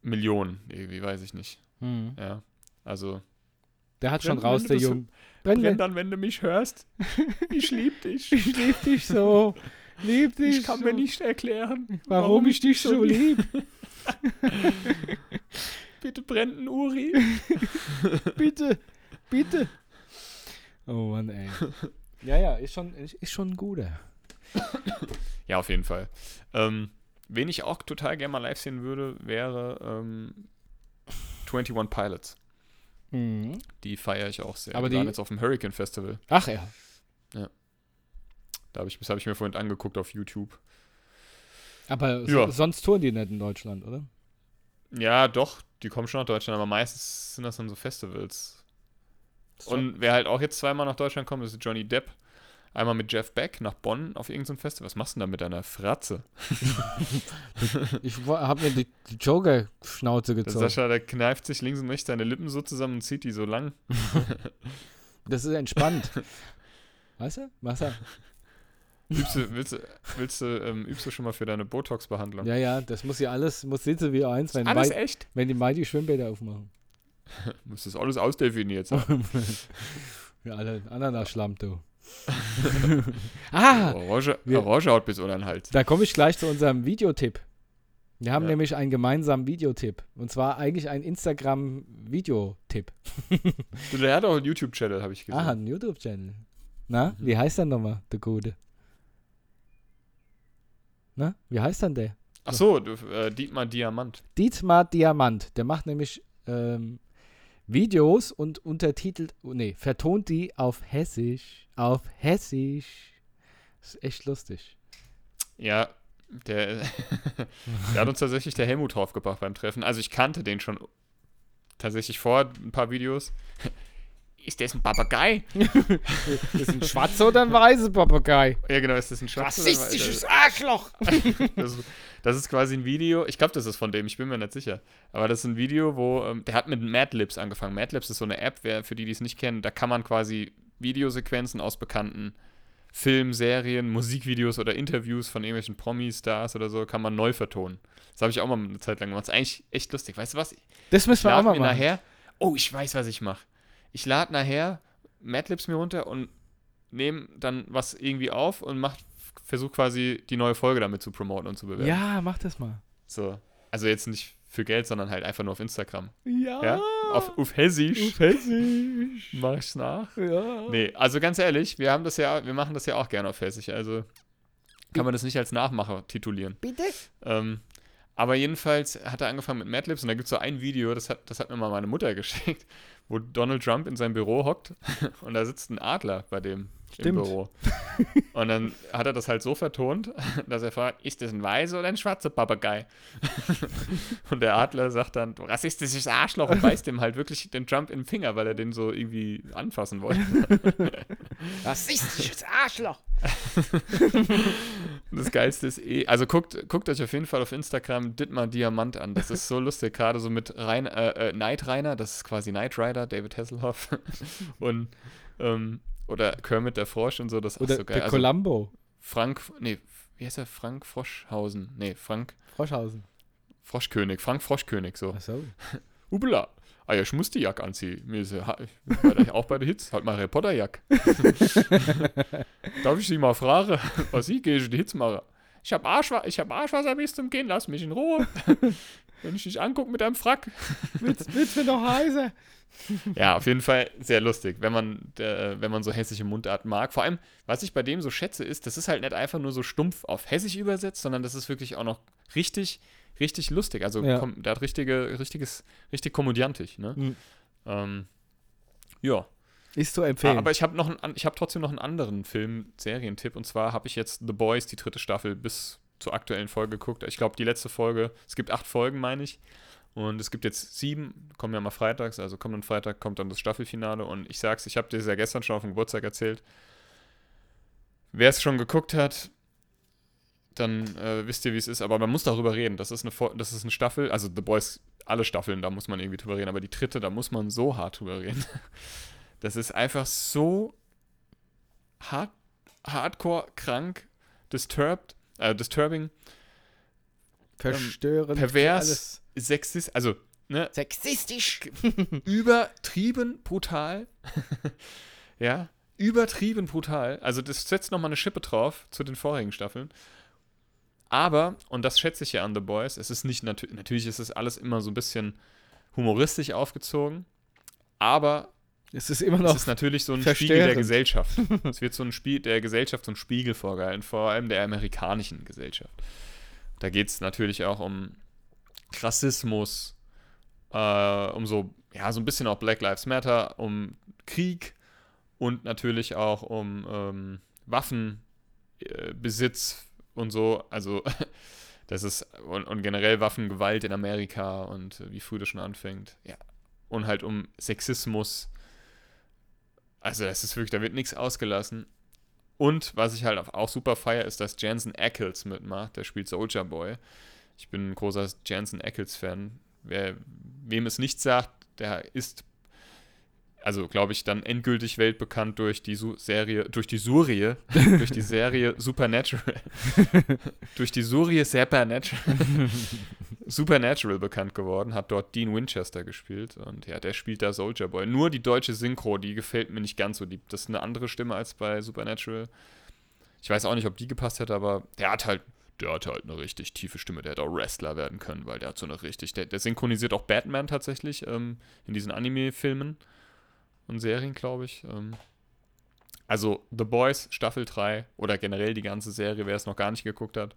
Millionen, irgendwie, weiß ich nicht. Mhm. Ja, also. Der hat schon raus, der Junge. Brendon, wenn du mich hörst, ich lieb dich. Ich lieb dich so. Lieb dich. Ich kann mir nicht erklären, warum ich dich so lieb. Bitte, Brendon Urie. Bitte. Oh Mann, ey. Ja, ist schon ein guter. Ja, auf jeden Fall. Wen ich auch total gerne mal live sehen würde, wäre 21 Pilots. Mhm. Die feiere ich auch sehr. Aber die waren jetzt auf dem Hurricane Festival. Ach ja. Ja. Das habe ich mir vorhin angeguckt auf YouTube. Aber ja. Sonst touren die nicht in Deutschland, oder? Ja, doch. Die kommen schon nach Deutschland, aber meistens sind das dann so Festivals. So. Und wer halt auch jetzt zweimal nach Deutschland kommt, ist Johnny Depp. Einmal mit Jeff Beck nach Bonn auf irgendein Festival. Was machst du denn da mit deiner Fratze? Ich habe mir die Joker-Schnauze gezogen. Der Sascha, der kneift sich links und rechts seine Lippen so zusammen und zieht die so lang. Das ist entspannt. Weißt du? Wasser. Übst du schon mal für deine Botox-Behandlung? Ja, das muss ja alles, sitzen wie eins, wenn die Mai die Schwimmbäder aufmachen. Muss das alles ausdefiniert sein. Ja, alle Ananas-Schlamm, du. Orange haut bis unter den Hals. Da komme ich gleich zu unserem Videotipp. Wir haben nämlich einen gemeinsamen Videotipp. Und zwar eigentlich einen Instagram-Videotipp. Der hat auch einen YouTube-Channel, habe ich gesehen. Ah, einen YouTube-Channel. Na, wie heißt der nochmal, der Gute? Na, wie heißt dann der? Ach so, Dittmar Diamant. Dittmar Diamant. Der macht nämlich Videos und vertont die auf Hessisch. Auf Hessisch. Das ist echt lustig. Ja, der hat uns tatsächlich der Helmut draufgebracht beim Treffen. Also ich kannte den schon tatsächlich vor ein paar Videos. Ist das ein Papagei? Ist das ein schwarzer oder ein weißer Papagei? Ja, genau, ist das ein schwarzer oder ein weißer? Rassistisches Arschloch! Das ist quasi ein Video, ich glaube, das ist von dem, ich bin mir nicht sicher. Aber das ist ein Video, wo, der hat mit MadLibs angefangen. MadLibs ist so eine App, für die es nicht kennen, da kann man quasi Videosequenzen aus bekannten Filmen, Serien, Musikvideos oder Interviews von irgendwelchen Promi-Stars oder so, kann man neu vertonen. Das habe ich auch mal eine Zeit lang gemacht. Das ist eigentlich echt lustig, weißt du was? Das müssen wir auch mal machen. Ich weiß, was ich mache. Ich lade nachher MadLibs mir runter und nehme dann was irgendwie auf und versuche quasi die neue Folge damit zu promoten und zu bewerben. Ja, mach das mal. So, also jetzt nicht für Geld, sondern halt einfach nur auf Instagram. Ja. Auf Hessisch. Auf Hessisch. Mach ich's nach? Ja. Nee, also ganz ehrlich, wir machen das ja auch gerne auf Hessisch, also kann man das nicht als Nachmacher titulieren. Bitte? Aber jedenfalls hat er angefangen mit MadLibs und da gibt es so ein Video, das hat mir mal meine Mutter geschickt, wo Donald Trump in seinem Büro hockt und da sitzt ein Adler bei dem im Büro. Und dann hat er das halt so vertont, dass er fragt, ist das ein weißer oder ein schwarzer Papagei? Und der Adler sagt dann, rassistisches Arschloch, und beißt dem halt wirklich den Trump in den Finger, weil er den so irgendwie anfassen wollte. Rassistisches Arschloch! Das Geilste ist also guckt euch auf jeden Fall auf Instagram Dittmar Diamant an. Das ist so lustig, gerade so mit Knight Rainer, das ist quasi Knight Rider, David Hasselhoff und oder Kermit der Frosch und so, das ist so geil. Der Columbo. Wie heißt er? Frank Froschhausen. Nee, Frank Froschhausen. Froschkönig, Frank Froschkönig, so. Ach so. Hubela. Ah ja, ich muss die Jack anziehen. Mir ist ja, auch bei der Hitze. Halt mal Harry Potter Jack. Darf ich Sie mal fragen, was Sie gehe ich die Hitze machen? Ich hab Arschwasser bis zum Gehen, lass mich in Ruhe. Wenn ich dich angucke mit einem Frack. Willst du noch heißer? Ja, auf jeden Fall sehr lustig, wenn man so hessische Mundart mag. Vor allem, was ich bei dem so schätze, ist, das ist halt nicht einfach nur so stumpf auf Hessisch übersetzt, sondern das ist wirklich auch noch richtig, richtig lustig. Also der hat richtig komödiantisch. Ne? Mhm. Ja. Ist zu empfehlen. Aber ich habe trotzdem noch einen anderen Film-Serientipp. Und zwar habe ich jetzt The Boys, die 3. Staffel, bis zur aktuellen Folge geguckt. Ich glaube, die letzte Folge, es gibt 8 Folgen, meine ich. Und es gibt jetzt 7, kommen ja mal freitags, also kommenden Freitag kommt dann das Staffelfinale. Und ich sag's, ich habe dir das ja gestern schon auf dem Geburtstag erzählt. Wer es schon geguckt hat, dann wisst ihr, wie es ist. Aber man muss darüber reden. Das ist eine Staffel, also The Boys, alle Staffeln, da muss man irgendwie drüber reden. Aber die 3, da muss man so hart drüber reden. Das ist einfach so hardcore, krank, disturbing, verstörend, pervers, alles. Sexistisch, also, ne? Sexistisch. Übertrieben brutal. Ja, übertrieben brutal. Also das setzt nochmal eine Schippe drauf zu den vorigen Staffeln. Aber, und das schätze ich ja an The Boys, es ist nicht natürlich ist es alles immer so ein bisschen humoristisch aufgezogen, aber es ist immer noch. Es ist natürlich so ein Spiegel der Gesellschaft. Es wird so ein Spiegel der Gesellschaft, so ein Spiegel vorgehalten, vor allem der amerikanischen Gesellschaft. Da geht es natürlich auch um Rassismus, um so, ja, so ein bisschen auch Black Lives Matter, um Krieg und natürlich auch um Waffenbesitz und so, also das ist, und generell Waffengewalt in Amerika und wie früh das schon anfängt, ja, und halt um Sexismus, also das ist wirklich, da wird nichts ausgelassen. Und was ich halt auch super feiere, ist, dass Jensen Ackles mitmacht, der spielt Soldier Boy. Ich bin ein großer Jensen Ackles-Fan. Wem es nicht sagt, der ist, also glaube ich, dann endgültig weltbekannt durch die Serie Supernatural. Durch die Serie Supernatural bekannt geworden, hat dort Dean Winchester gespielt und ja, der spielt da Soldier Boy. Nur die deutsche Synchro, die gefällt mir nicht ganz so lieb. Das ist eine andere Stimme als bei Supernatural. Ich weiß auch nicht, ob die gepasst hätte, aber der hat halt eine richtig tiefe Stimme, der hätte auch Wrestler werden können, weil der hat so eine richtig, der synchronisiert auch Batman tatsächlich in diesen Anime-Filmen und Serien, glaube ich. Also The Boys Staffel 3 oder generell die ganze Serie, wer es noch gar nicht geguckt hat,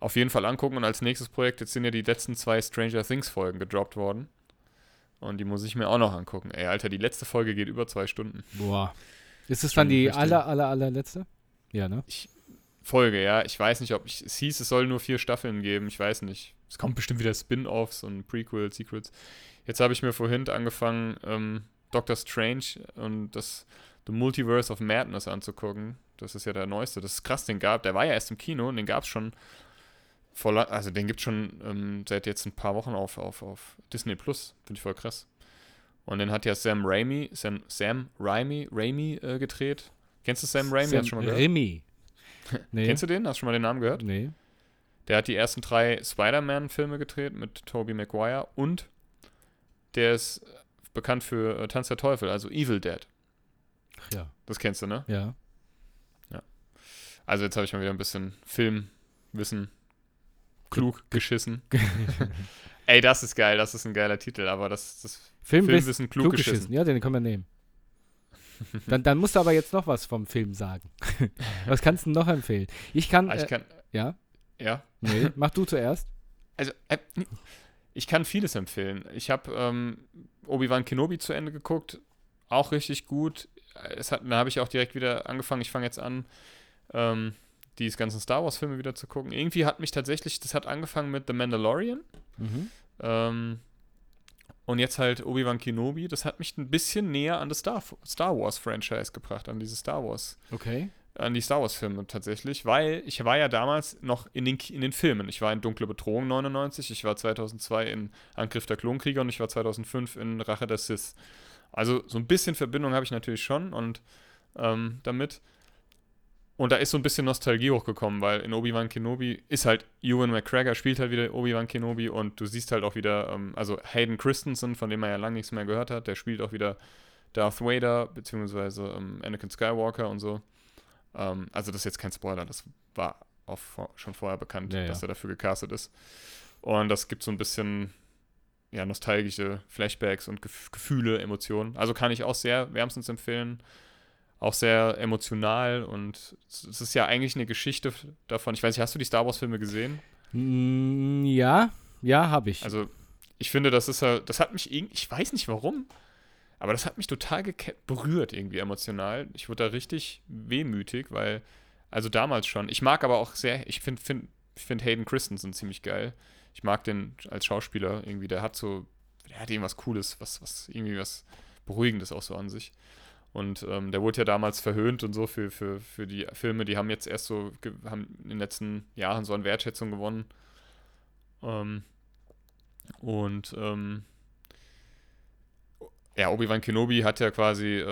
auf jeden Fall angucken. Und als nächstes Projekt, jetzt sind ja die letzten 2 Stranger Things Folgen gedroppt worden und die muss ich mir auch noch angucken. Ey, Alter, die letzte Folge geht über 2 Stunden. Boah. Ist es dann die allerletzte? Ja, ne? Folge, ja. Ich weiß nicht, es hieß, es soll nur 4 Staffeln geben. Ich weiß nicht. Es kommt bestimmt wieder Spin-Offs und Prequels, Secrets. Jetzt habe ich mir vorhin angefangen, Doctor Strange und das The Multiverse of Madness anzugucken. Das ist ja der neueste. Das ist krass, der war ja erst im Kino und den gab es schon vor lang, also den gibt es schon seit jetzt ein paar Wochen auf Disney Plus. Finde ich voll krass. Und den hat ja Sam Raimi gedreht. Kennst du Sam Raimi? Hast du schon mal gehört? Raimi. Nee. Kennst du den? Hast du schon mal den Namen gehört? Nee. Der hat die ersten 3 Spider-Man-Filme gedreht mit Tobey Maguire und der ist bekannt für Tanz der Teufel, also Evil Dead. Ach ja. Das kennst du, ne? Ja. Also jetzt habe ich mal wieder ein bisschen Filmwissen klug geschissen. Ey, das ist geil, das ist ein geiler Titel, aber das Filmwissen klug geschissen. Ja, den können wir nehmen. Dann musst du aber jetzt noch was vom Film sagen. Was kannst du noch empfehlen? Ich kann. Ja? Ja. Nee, mach du zuerst. Also, ich kann vieles empfehlen. Ich habe Obi-Wan Kenobi zu Ende geguckt. Auch richtig gut. Da habe ich auch direkt wieder angefangen. Ich fange jetzt an, die ganzen Star Wars-Filme wieder zu gucken. Irgendwie hat mich tatsächlich, das hat angefangen mit The Mandalorian. Mhm. Und jetzt halt Obi-Wan Kenobi, das hat mich ein bisschen näher an das Star Wars-Franchise gebracht, an diese Star Wars. Okay. An die Star Wars-Filme tatsächlich, weil ich war ja damals noch in den Filmen. Ich war in Dunkle Bedrohung 99, ich war 2002 in Angriff der Klonkrieger und ich war 2005 in Rache der Sith. Also so ein bisschen Verbindung habe ich natürlich schon und damit. Und da ist so ein bisschen Nostalgie hochgekommen, weil in Obi-Wan Kenobi ist halt Ewan McGregor, spielt halt wieder Obi-Wan Kenobi und du siehst halt auch wieder, also Hayden Christensen, von dem man ja lange nichts mehr gehört hat, der spielt auch wieder Darth Vader, beziehungsweise Anakin Skywalker und so. Also das ist jetzt kein Spoiler, das war auch schon vorher bekannt, ja. Dass er dafür gecastet ist. Und das gibt so ein bisschen, ja, nostalgische Flashbacks und Gefühle, Emotionen. Also kann ich auch sehr wärmstens empfehlen. Auch sehr emotional und es ist ja eigentlich eine Geschichte davon. Ich weiß nicht, hast du die Star Wars-Filme gesehen? Ja, habe ich. Also ich finde, das ist ja, das hat mich irgendwie, ich weiß nicht warum, aber das hat mich total berührt irgendwie emotional. Ich wurde da richtig wehmütig, weil, also damals schon. Ich mag aber auch sehr, ich finde Hayden Christensen ziemlich geil. Ich mag den als Schauspieler irgendwie, der hat irgendwas Cooles, was irgendwie was Beruhigendes auch so an sich. Und der wurde ja damals verhöhnt und so für die Filme, die haben jetzt erst so, haben in den letzten Jahren so an Wertschätzung gewonnen. Ja, Obi-Wan Kenobi hat ja quasi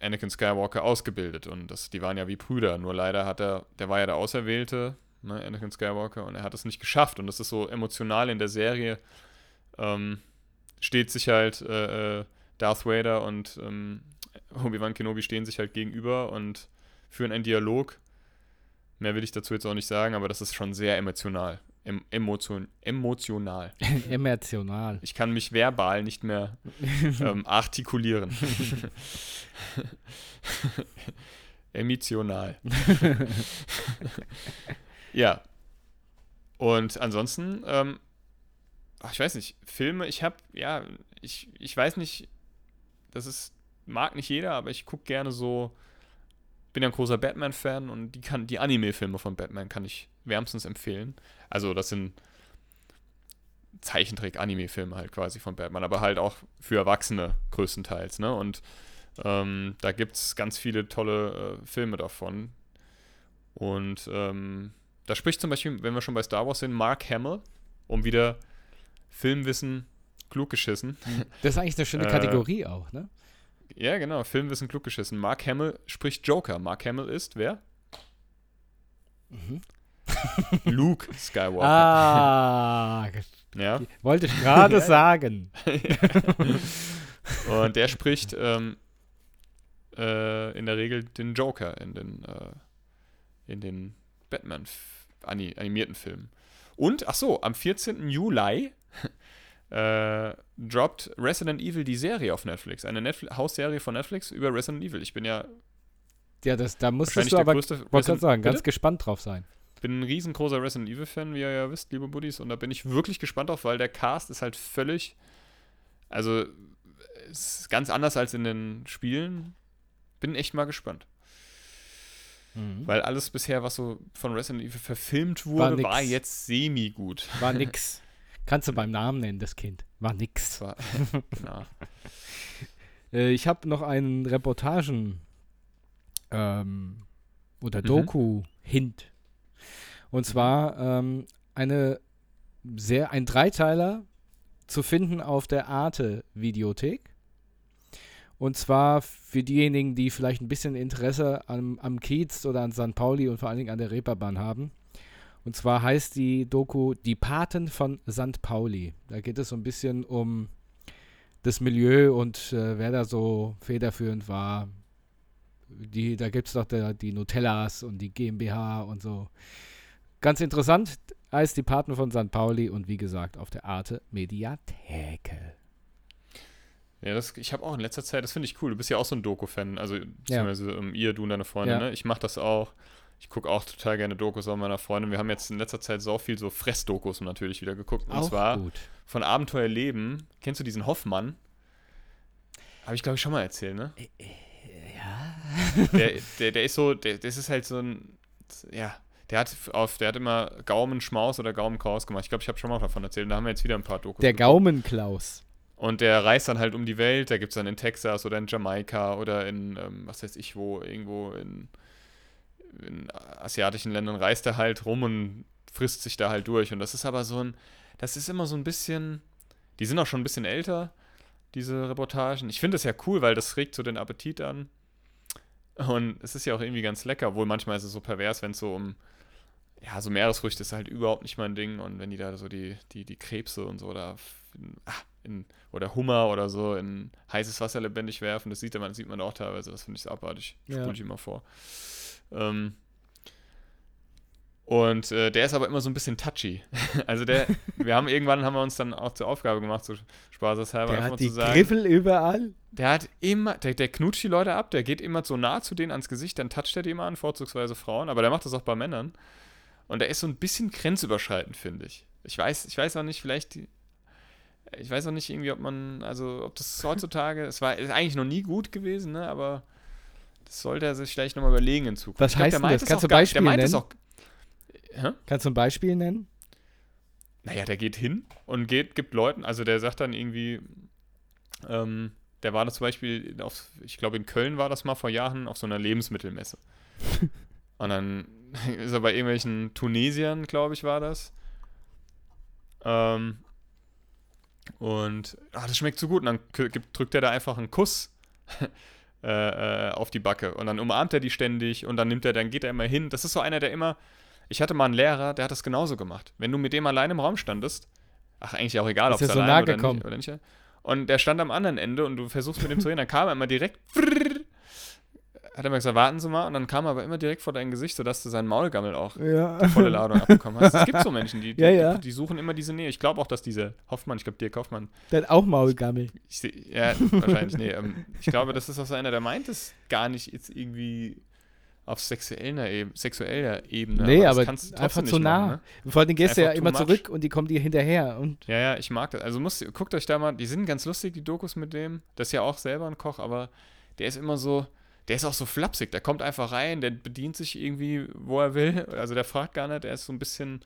Anakin Skywalker ausgebildet und die waren ja wie Brüder, nur leider der war ja der Auserwählte, ne, Anakin Skywalker, und er hat es nicht geschafft und das ist so emotional in der Serie, steht sich halt Darth Vader und Obi-Wan Kenobi stehen sich halt gegenüber und führen einen Dialog. Mehr will ich dazu jetzt auch nicht sagen, aber das ist schon sehr emotional. Emotional. Emotional. Ich kann mich verbal nicht mehr artikulieren. Emotional. Ja. Und ansonsten ach, ich weiß nicht, Filme, ich weiß nicht, das ist, mag nicht jeder, aber ich gucke gerne so, bin ja ein großer Batman-Fan und die Anime-Filme von Batman kann ich wärmstens empfehlen. Also das sind Zeichentrick-Anime-Filme halt quasi von Batman, aber halt auch für Erwachsene größtenteils, ne? Und da gibt es ganz viele tolle Filme davon. Und da spricht zum Beispiel, wenn wir schon bei Star Wars sind, Mark Hamill, um wieder Filmwissen klug geschissen. Das ist eigentlich eine schöne Kategorie auch, ne? Ja, genau, Filmwissen klug geschissen. Mark Hamill spricht Joker. Mark Hamill ist wer? Mhm. Luke Skywalker. Ah, ja? Wollte ich gerade sagen. Und der spricht in der Regel den Joker in den Batman-animierten Filmen. Und, ach so, am 14. Juli droppt Resident Evil die Serie auf Netflix. Eine Hausserie von Netflix über Resident Evil. Ich bin ja... Ja, da musstest du aber, wollte ich sagen, ganz gespannt drauf sein. Bin ein riesengroßer Resident Evil-Fan, wie ihr ja wisst, liebe Buddies. Und da bin ich wirklich gespannt drauf, weil der Cast ist halt völlig... Also, ist ganz anders als in den Spielen. Bin echt mal gespannt. Mhm. Weil alles bisher, was so von Resident Evil verfilmt wurde, war jetzt semi-gut. War nix. Kannst du beim Namen nennen, das Kind. War nix. War, na. Ich habe noch einen Reportagen- oder Doku-Hint. Und zwar ein Dreiteiler zu finden auf der Arte-Videothek. Und zwar für diejenigen, die vielleicht ein bisschen Interesse am Kiez oder an St. Pauli und vor allen Dingen an der Reeperbahn haben. Und zwar heißt die Doku Die Paten von St. Pauli. Da geht es so ein bisschen um das Milieu und wer da so federführend war. Da gibt es doch die Nutellas und die GmbH und so. Ganz interessant heißt Die Paten von St. Pauli und wie gesagt auf der Arte Mediatheke. Ja, ich habe auch in letzter Zeit, das finde ich cool, du bist ja auch so ein Doku-Fan, also beziehungsweise du und deine Freundin, ne? Ich mache das auch, ich gucke auch total gerne Dokus auch meiner Freundin, wir haben jetzt in letzter Zeit so viel so Fressdokus natürlich wieder geguckt, und auch zwar gut. Von Abenteuerleben, kennst du diesen Hoffmann? Habe ich glaube ich schon mal erzählt, ne? Ja. Der ist so, das ist halt so ein, ja, der hat immer Gaumenschmaus oder Gaumenkraus gemacht, ich glaube ich habe schon mal davon erzählt, da haben wir jetzt wieder ein paar Dokus. Der Gaumenklaus. Und der reist dann halt um die Welt, da gibt es dann in Texas oder in Jamaika oder in, was weiß ich wo, irgendwo in asiatischen Ländern reist er halt rum und frisst sich da halt durch. Und das ist aber das ist immer so ein bisschen, die sind auch schon ein bisschen älter, diese Reportagen. Ich finde das ja cool, weil das regt so den Appetit an. Und es ist ja auch irgendwie ganz lecker, obwohl manchmal ist es so pervers, wenn es so so Meeresfrüchte ist halt überhaupt nicht mein Ding. Und wenn die da so die Krebse und so da... oder Hummer oder so in heißes Wasser lebendig werfen, das sieht man auch teilweise, das finde ich abartig, spule ich immer vor. Der ist aber immer so ein bisschen touchy. Also wir haben wir uns dann auch zur Aufgabe gemacht, so spaßeshalber einfach mal zu sagen. Der hat die Griffel überall. Der hat immer, der knutscht die Leute ab, der geht immer so nah zu denen ans Gesicht, dann toucht er die immer an, vorzugsweise Frauen, aber der macht das auch bei Männern. Und der ist so ein bisschen grenzüberschreitend, finde ich. Ich weiß auch nicht, ich weiß auch nicht irgendwie, ob das heutzutage, ist eigentlich noch nie gut gewesen, ne, aber das sollte er sich vielleicht nochmal überlegen in Zukunft. Was heißt denn das? Kannst du ein Beispiel nennen? Kannst du ein Beispiel nennen? Naja, der geht hin und gibt Leuten, also der sagt dann irgendwie, der war das zum Beispiel, ich glaube in Köln war das mal vor Jahren, auf so einer Lebensmittelmesse. Und dann ist er bei irgendwelchen Tunesiern, glaube ich, war das. Und das schmeckt so gut. Und dann drückt er da einfach einen Kuss auf die Backe. Und dann umarmt er die ständig. Und dann geht er immer hin. Das ist so einer, der immer... Ich hatte mal einen Lehrer, der hat das genauso gemacht. Wenn du mit dem allein im Raum standest... Ach, eigentlich auch egal, ob es so allein oder nicht. Und der stand am anderen Ende und du versuchst mit dem zu reden. Dann kam er immer direkt... Hat er mal gesagt, warten Sie mal. Und dann kam er aber immer direkt vor dein Gesicht, sodass du seinen Maulgammel auch die volle Ladung abbekommen hast. Es gibt so Menschen, die suchen immer diese Nähe. Ich glaube auch, dass Dirk Hoffmann. Der hat auch Maulgammel. Wahrscheinlich, nee. Ich glaube, das ist was einer, der meint es gar nicht jetzt irgendwie auf sexueller Ebene. Nee, aber das kannst du einfach zu nah. Machen, ne? Vor allem gehst einfach du ja immer much. Zurück und die kommen dir hinterher. Und ja, ich mag das. Also guckt euch da mal, die sind ganz lustig, die Dokus mit dem. Das ist ja auch selber ein Koch, aber der ist immer so, der ist auch so flapsig. Der kommt einfach rein, der bedient sich irgendwie, wo er will. Also der fragt gar nicht, der ist so ein bisschen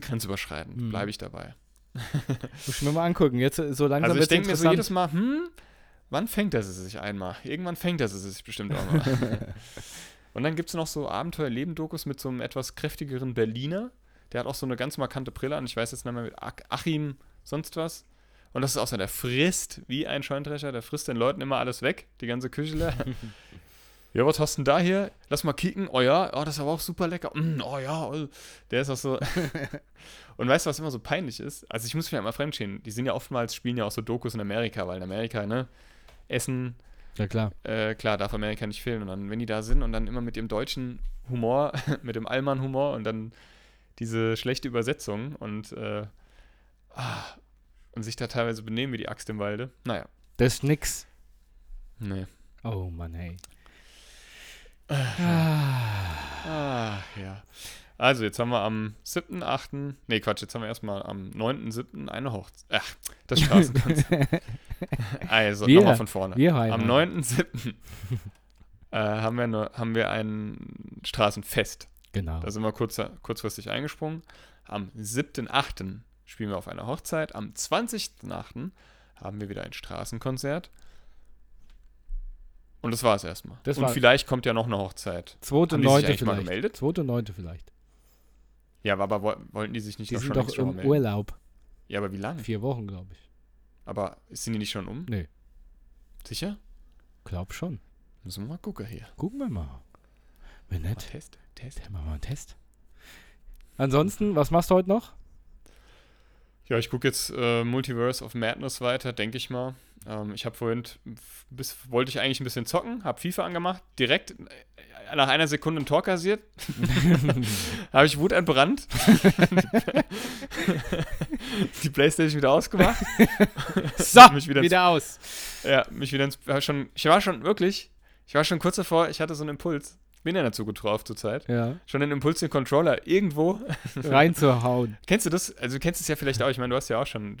grenzüberschreitend, bleibe ich dabei. Muss ich mir mal angucken. Jetzt so langsam. Also ich denke mir so jedes Mal, wann fängt er sich einmal? Irgendwann fängt er sich bestimmt auch mal. Und dann gibt es noch so Abenteuer-Leben-Dokus mit so einem etwas kräftigeren Berliner. Der hat auch so eine ganz markante Brille an. Ich weiß jetzt nicht mehr, mit Achim sonst was. Und das ist auch so, der frisst wie ein Scheunendrescher. Der frisst den Leuten immer alles weg. Die ganze Küche leer. Ja, was hast du denn da hier? Lass mal kicken. Oh ja, oh, das ist aber auch super lecker. Oh ja, oh. Der ist auch so. Und weißt du, was immer so peinlich ist? Also ich muss mich einmal fremdschämen. Die sind ja oftmals, spielen ja auch so Dokus in Amerika, weil in Amerika, ne? Essen. Ja, klar. Klar, darf Amerika nicht fehlen. Und dann, wenn die da sind und dann immer mit dem deutschen Humor, mit dem Allmann-Humor und dann diese schlechte Übersetzung und sich da teilweise benehmen wie die Axt im Walde. Naja. Das ist nix. Nee. Oh Mann, ey. Ja. Also, jetzt haben wir am 7.8. Nee, Quatsch, jetzt haben wir erstmal am 9.7. eine Hochzeit. Ach, das Straßenkonzert. Also, nochmal von vorne. Am 9.7. haben wir ein Straßenfest. Genau. Da sind wir kurzfristig eingesprungen. Am 7.8. spielen wir auf einer Hochzeit. Am 20.8. haben wir wieder ein Straßenkonzert. Und das war es erstmal. Und vielleicht kommt ja noch eine Hochzeit. 2.9. vielleicht. 2.9. vielleicht. Ja, aber wollten die sich nicht noch schon melden? Die sind doch im Urlaub. Ja, aber wie lange? 4 Wochen, glaube ich. Aber sind die nicht schon um? Nee. Sicher? Glaub schon. Müssen wir mal gucken hier. Gucken wir mal. Wenn nicht. Test. Dann machen wir mal einen Test. Ansonsten, was machst du heute noch? Ja, ich gucke jetzt Multiverse of Madness weiter, denke ich mal. Ich habe vorhin, wollte ich eigentlich ein bisschen zocken, habe FIFA angemacht, direkt nach einer Sekunde ein Tor kassiert. Habe ich Wut entbrannt. Die Playstation wieder ausgemacht. So, mich wieder aus. Ja, ich war schon kurz davor, ich hatte so einen Impuls. Bin ja dazu getroffen zurzeit. Ja. Schon den Impuls, den Controller irgendwo reinzuhauen. Kennst du das? Also, du kennst es ja vielleicht auch. Ich meine, du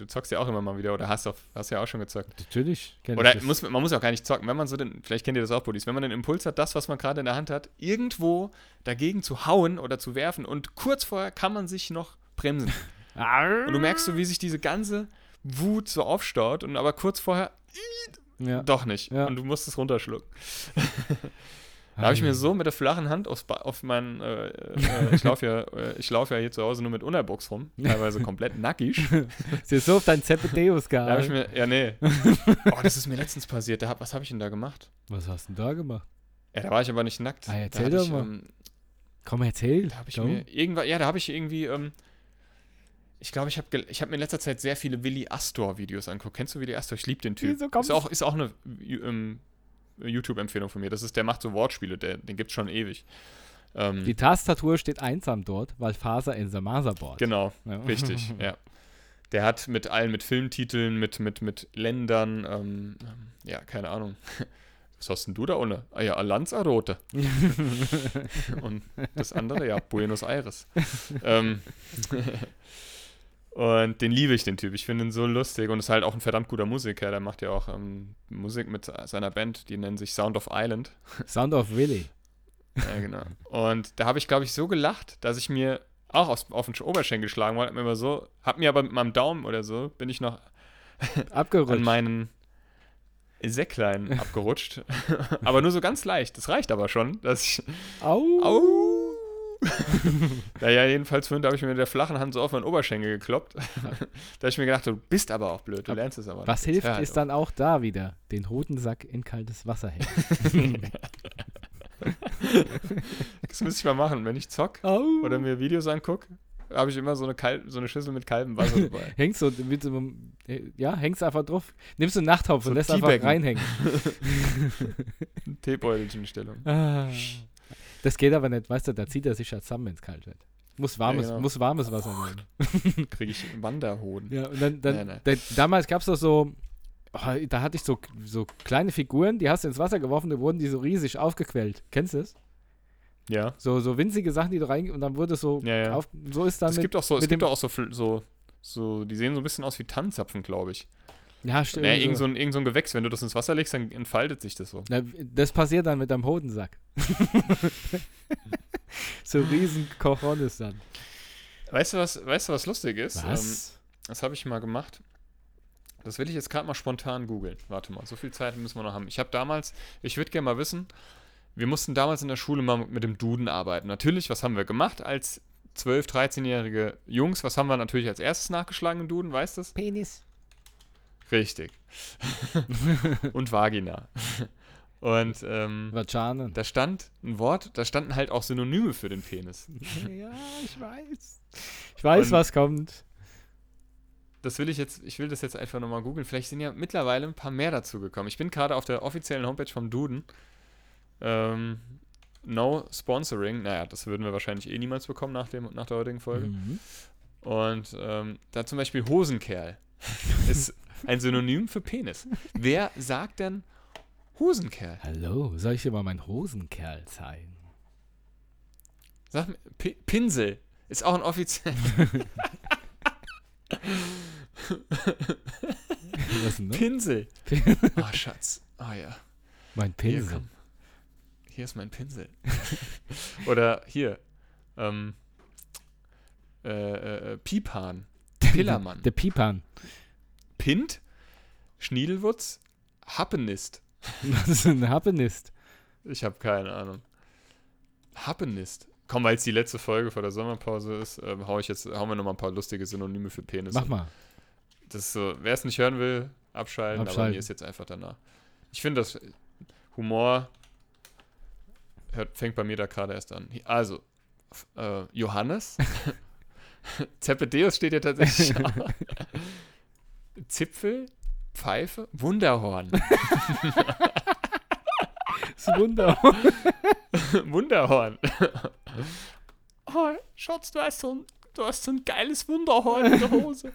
zockst ja auch immer mal wieder oder hast ja auch schon gezockt. Natürlich. Oder man muss auch gar nicht zocken. Wenn man so vielleicht kennt ihr das auch, Buddies, wenn man den Impuls hat, das, was man gerade in der Hand hat, irgendwo dagegen zu hauen oder zu werfen und kurz vorher kann man sich noch bremsen. Und du merkst so, wie sich diese ganze Wut so aufstaut und aber kurz vorher doch nicht. Ja. Und du musst es runterschlucken. Da habe ich mir so mit der flachen Hand auf meinen, ich laufe ja hier zu Hause nur mit Unterbox rum, teilweise komplett nackig. Ist ja so auf deinen Zeppedeus gehalten. Das ist mir letztens passiert. Was habe ich denn da gemacht? Was hast du denn da gemacht? Ja, da war ich aber nicht nackt. Ah, erzähl doch mal. Komm, erzähl. Da habe ich ich habe mir in letzter Zeit sehr viele Willi Astor Videos angeguckt. Kennst du Willi Astor? Ich liebe den Typ. Wieso kommst du? Ist auch eine YouTube-Empfehlung von mir. Der macht so Wortspiele, den gibt's schon ewig. Die Tastatur steht einsam dort, weil Faser in der Maserboard. Genau, ja. Richtig, ja. Der hat mit Filmtiteln, mit Ländern, ja, keine Ahnung. Was hast denn du da ohne? Ah ja, Lanzarote. Und das andere, ja, Buenos Aires. Und den liebe ich, den Typ. Ich finde ihn so lustig und ist halt auch ein verdammt guter Musiker. Der macht ja auch Musik mit seiner Band, die nennen sich Sound of Island. Sound of Willy. Ja, genau. Und da habe ich, glaube ich, so gelacht, dass ich mir auch auf den Oberschenkel geschlagen wollte. Hab mir aber mit meinem Daumen oder so, bin ich noch abgerutscht. An meinen Säcklein abgerutscht. Aber nur so ganz leicht. Das reicht aber schon, dass ich... Au! Naja, jedenfalls vorhin habe ich mir mit der flachen Hand so auf meinen Oberschenkel gekloppt. Da habe ich mir gedacht, du bist aber auch blöd, du lernst es aber nicht. Was hilft, ist dann auch da wieder, den Hodensack in kaltes Wasser hängen. Das muss ich mal machen, wenn ich zock oder mir Videos angucke, habe ich immer so eine Schüssel mit kaltem Wasser dabei. Hängst du mit so einem, ja, hängst einfach drauf. Nimmst du einen Nachttopf und lässt einfach reinhängen. Teebeutelchenstellung. Das geht aber nicht, weißt du, da zieht er sich ja zusammen, wenn es kalt wird. Muss warmes Wasser nehmen. Kriege ich Wanderhoden. Ja, und dann damals gab es doch so oh, da hatte ich so kleine Figuren, die hast du ins Wasser geworfen, da wurden die so riesig aufgequellt. Kennst du das? Ja. So winzige Sachen, die du reingehst und dann wurde so ja. auf, so ist dann es mit, gibt auch so, es gibt auch so, die sehen so ein bisschen aus wie Tannenzapfen, glaube ich. Ja, stimmt. Naja, irgend so ein Gewächs, wenn du das ins Wasser legst, dann entfaltet sich das so. Na, das passiert dann mit deinem Hodensack. So riesen Kochonis dann. Weißt du, was lustig ist? Was? Das habe ich mal gemacht. Das will ich jetzt gerade mal spontan googeln. Warte mal, so viel Zeit müssen wir noch haben. Ich würde gerne mal wissen, wir mussten damals in der Schule mal mit dem Duden arbeiten. Natürlich, was haben wir gemacht als 12-, 13-jährige Jungs? Was haben wir natürlich als erstes nachgeschlagen im Duden, weißt du es? Penis. Richtig. Und Vagina. Und da standen halt auch Synonyme für den Penis. Ja, ich weiß. Ich weiß, und was kommt. Das will ich will das jetzt einfach nochmal googeln. Vielleicht sind ja mittlerweile ein paar mehr dazu gekommen. Ich bin gerade auf der offiziellen Homepage vom Duden. No Sponsoring. Naja, das würden wir wahrscheinlich eh niemals bekommen nach der heutigen Folge. Mhm. Und da zum Beispiel Hosenkerl ist ein Synonym für Penis. Wer sagt denn Hosenkerl? Hallo, soll ich dir mal meinen Hosenkerl zeigen? Sag mir, Pinsel ist auch ein offiziell. Pinsel. Oh, Schatz. Oh ja. Mein Pinsel. Hier ist mein Pinsel. Oder hier. Piepan. Pillermann. Der Piepan. Pint. Schniedelwutz. Happenist. Was ist ein Happenist? Ich habe keine Ahnung. Happenist. Komm, weil es die letzte Folge vor der Sommerpause ist, hauen wir nochmal ein paar lustige Synonyme für Penis. Mach mal. Wer es nicht hören will, abschalten, aber mir ist jetzt einfach danach. Ich finde, das Humor fängt bei mir da gerade erst an. Also, Johannes. Zepedeus steht ja tatsächlich. Zipfel, Pfeife, Wunderhorn. Das Wunderhorn. Wunderhorn. Oh, Schatz, du hast so ein geiles Wunderhorn in der Hose.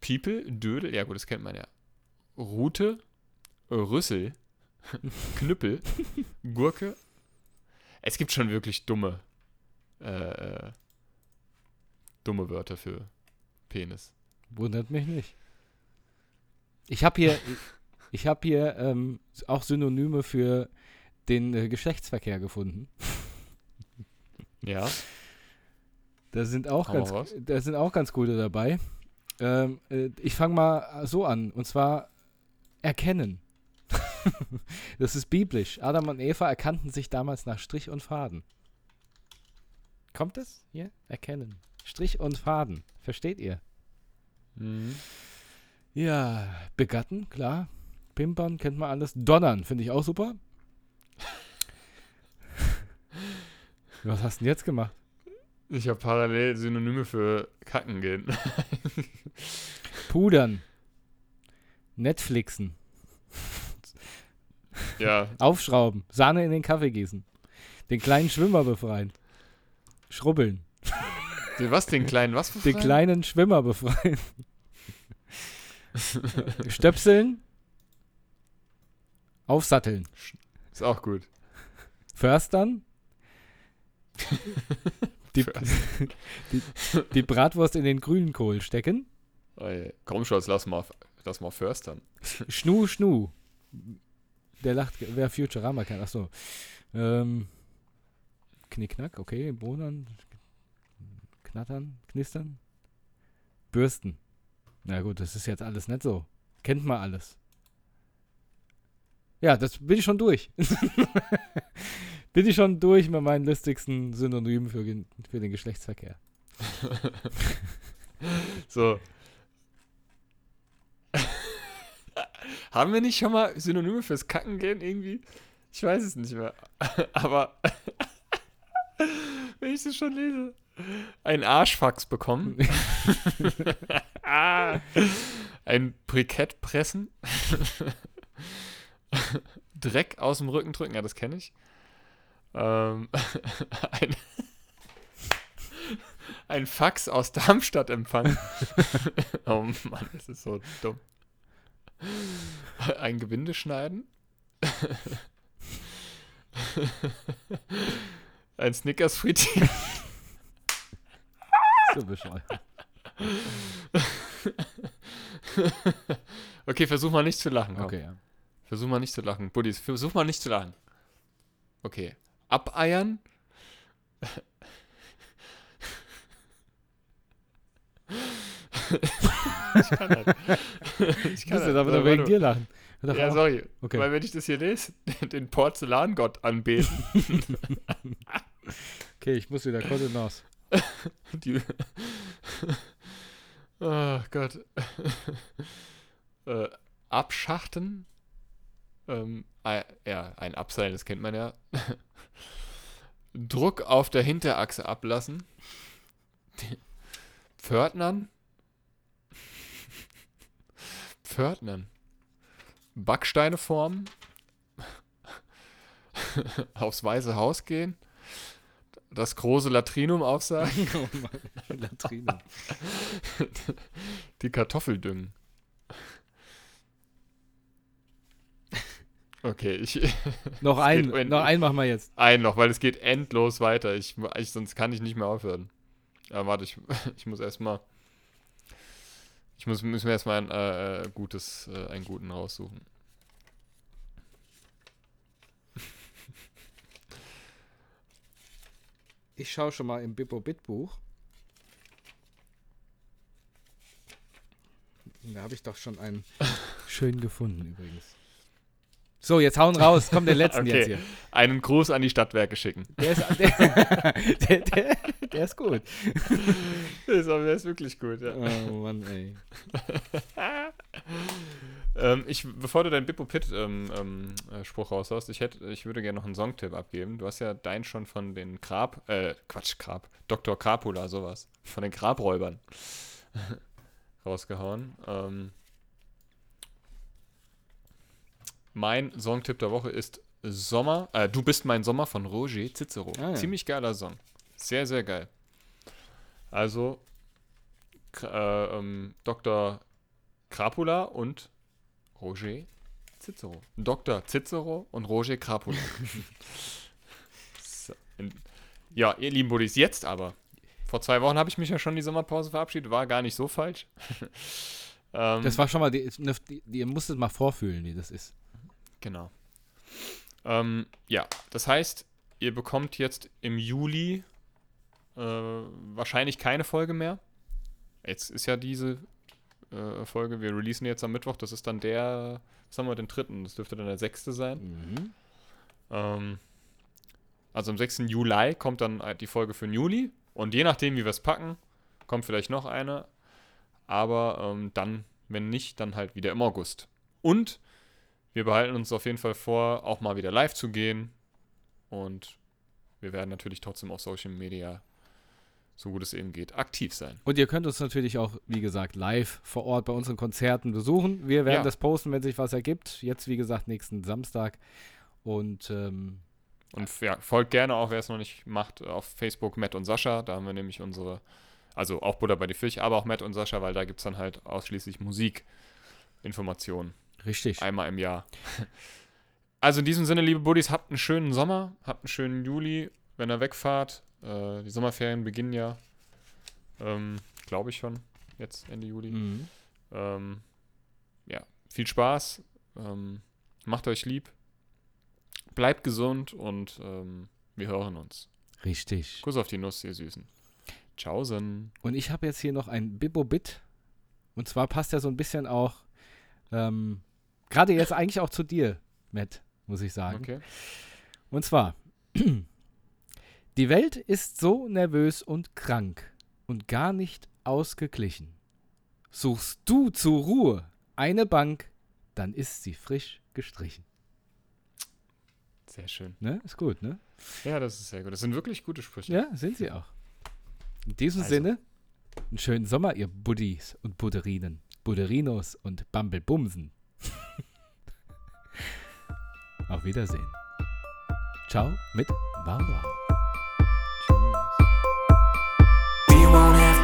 People, Dödel, ja gut, das kennt man ja. Rute, Rüssel, Knüppel, Gurke. Es gibt schon wirklich dumme Wörter für Penis. Wundert mich nicht. Ich habe hier auch Synonyme für den Geschlechtsverkehr gefunden. Ja. Da sind auch ganz gute dabei. Ich fange mal so an. Und zwar erkennen. Das ist biblisch. Adam und Eva erkannten sich damals nach Strich und Faden. Kommt es hier? Erkennen. Strich und Faden. Versteht ihr? Mhm. Ja, begatten, klar. Pimpern, kennt man alles. Donnern, finde ich auch super. Was hast du denn jetzt gemacht? Ich habe parallel Synonyme für Kacken gehen. Pudern. Netflixen. Ja. Aufschrauben. Sahne in den Kaffee gießen. Den kleinen Schwimmer befreien. Schrubbeln. Den kleinen was befreien? Den kleinen Schwimmer befreien. Stöpseln. Aufsatteln. Ist auch gut. Förstern. Die Bratwurst in den grünen Kohl stecken. Ey, komm, Schatz, lass mal förstern. Schnu. Der lacht, wer Futurama kann. Achso. Knickknack, okay. Bohnen. Knattern, knistern. Bürsten. Na gut, das ist jetzt alles nicht so. Kennt man alles. Ja, das bin ich schon durch. Mit meinen lustigsten Synonymen für den Geschlechtsverkehr. So. Haben wir nicht schon mal Synonyme fürs Kacken gehen irgendwie? Ich weiß es nicht mehr. Aber wenn ich das schon lese. Ein Arschfax bekommen. Ein Brikett pressen. Dreck aus dem Rücken drücken. Ja, das kenne ich. ein Fax aus Darmstadt empfangen. Oh Mann, das ist so dumm. Ein Gewinde schneiden. Ein Snickers frittieren. So bescheuert. Okay, versuch mal nicht zu lachen. Komm. Okay, ja. Versuch mal nicht zu lachen. Buddies, versuch mal nicht zu lachen. Okay. Abeiern. Ich kann das. Ich kann das, aber wegen dir lachen. Ja, sorry. Okay. Weil wenn ich das hier lese, den Porzellangott anbeten. Okay, ich muss wieder kurz hinaus. Oh Gott. Abschachten. Ja, ein Abseilen, das kennt man ja. Druck auf der Hinterachse ablassen. Pförtnern. Pförtnern. Backsteine formen. Aufs Weiße Haus gehen. Das große Latrinum aufsagen. Oh Mann, Latrinum. Die Kartoffel düngen. Okay, Noch einen machen wir jetzt. Einen noch, weil es geht endlos weiter. Sonst kann ich nicht mehr aufhören. Aber warte, ich muss mir erstmal einen guten raussuchen. Ich schaue schon mal im Bibbo-Bit-Buch. Da habe ich doch schon einen schön gefunden übrigens. So, jetzt hauen raus. Komm, den letzten okay. Jetzt hier. Einen Gruß an die Stadtwerke schicken. Der ist gut. Der ist wirklich gut, ja. Oh Mann, ey. Bevor du deinen Bippo-Pit-Spruch raushaust, ich würde gerne noch einen Songtipp abgeben. Du hast ja deinen schon von den Dr. Krápula, sowas. Von den Grabräubern rausgehauen. Mein Songtipp der Woche ist Du bist mein Sommer von Roger Cicero. Ah, ja. Ziemlich geiler Song. Sehr, sehr geil. Also Dr. Krápula und Roger Cicero. Dr. Cicero und Roger Krápula. So. Ja, ihr lieben Buddies, jetzt aber. Vor 2 Wochen habe ich mich ja schon die Sommerpause verabschiedet. War gar nicht so falsch. Das war schon mal, ihr musst es mal vorfühlen, wie das ist. Genau. Ja, das heißt, ihr bekommt jetzt im Juli wahrscheinlich keine Folge mehr. Jetzt ist ja diese Folge, wir releasen jetzt am Mittwoch, das ist dann was haben wir, den 3., das dürfte dann der 6. sein. Mhm. Also am 6. Juli kommt dann die Folge für den Juli und je nachdem, wie wir es packen, kommt vielleicht noch eine, aber dann, wenn nicht, dann halt wieder im August. Und wir behalten uns auf jeden Fall vor, auch mal wieder live zu gehen. Und wir werden natürlich trotzdem auf Social Media, so gut es eben geht, aktiv sein. Und ihr könnt uns natürlich auch, wie gesagt, live vor Ort bei unseren Konzerten besuchen. Wir werden das posten, wenn sich was ergibt. Jetzt, wie gesagt, nächsten Samstag. Und ja, folgt gerne auch, wer es noch nicht macht, auf Facebook Matt und Sascha. Da haben wir nämlich also auch Buddha bei die Fisch, aber auch Matt und Sascha, weil da gibt es dann halt ausschließlich Musikinformationen. Richtig. Einmal im Jahr. Also in diesem Sinne, liebe Buddies, habt einen schönen Sommer, habt einen schönen Juli, wenn ihr wegfahrt. Die Sommerferien beginnen ja, glaube ich schon, jetzt Ende Juli. Mhm. Ja, viel Spaß, macht euch lieb, bleibt gesund und wir hören uns. Richtig. Kuss auf die Nuss, ihr Süßen. Tschaußen. Und ich habe jetzt hier noch ein Bibbo-Bit. Und zwar passt ja so ein bisschen auch gerade jetzt eigentlich auch zu dir, Matt, muss ich sagen. Okay. Und zwar, die Welt ist so nervös und krank und gar nicht ausgeglichen. Suchst du zur Ruhe eine Bank, dann ist sie frisch gestrichen. Sehr schön. Ne? Ist gut, ne? Ja, das ist sehr gut. Das sind wirklich gute Sprüche. Ja, sind sie auch. In diesem Sinne, einen schönen Sommer, ihr Buddies und Budderinen. Buderinos und Bumblebumsen. Auf Wiedersehen. Ciao mit Baba. Tschüss.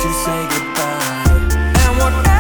to say goodbye. And what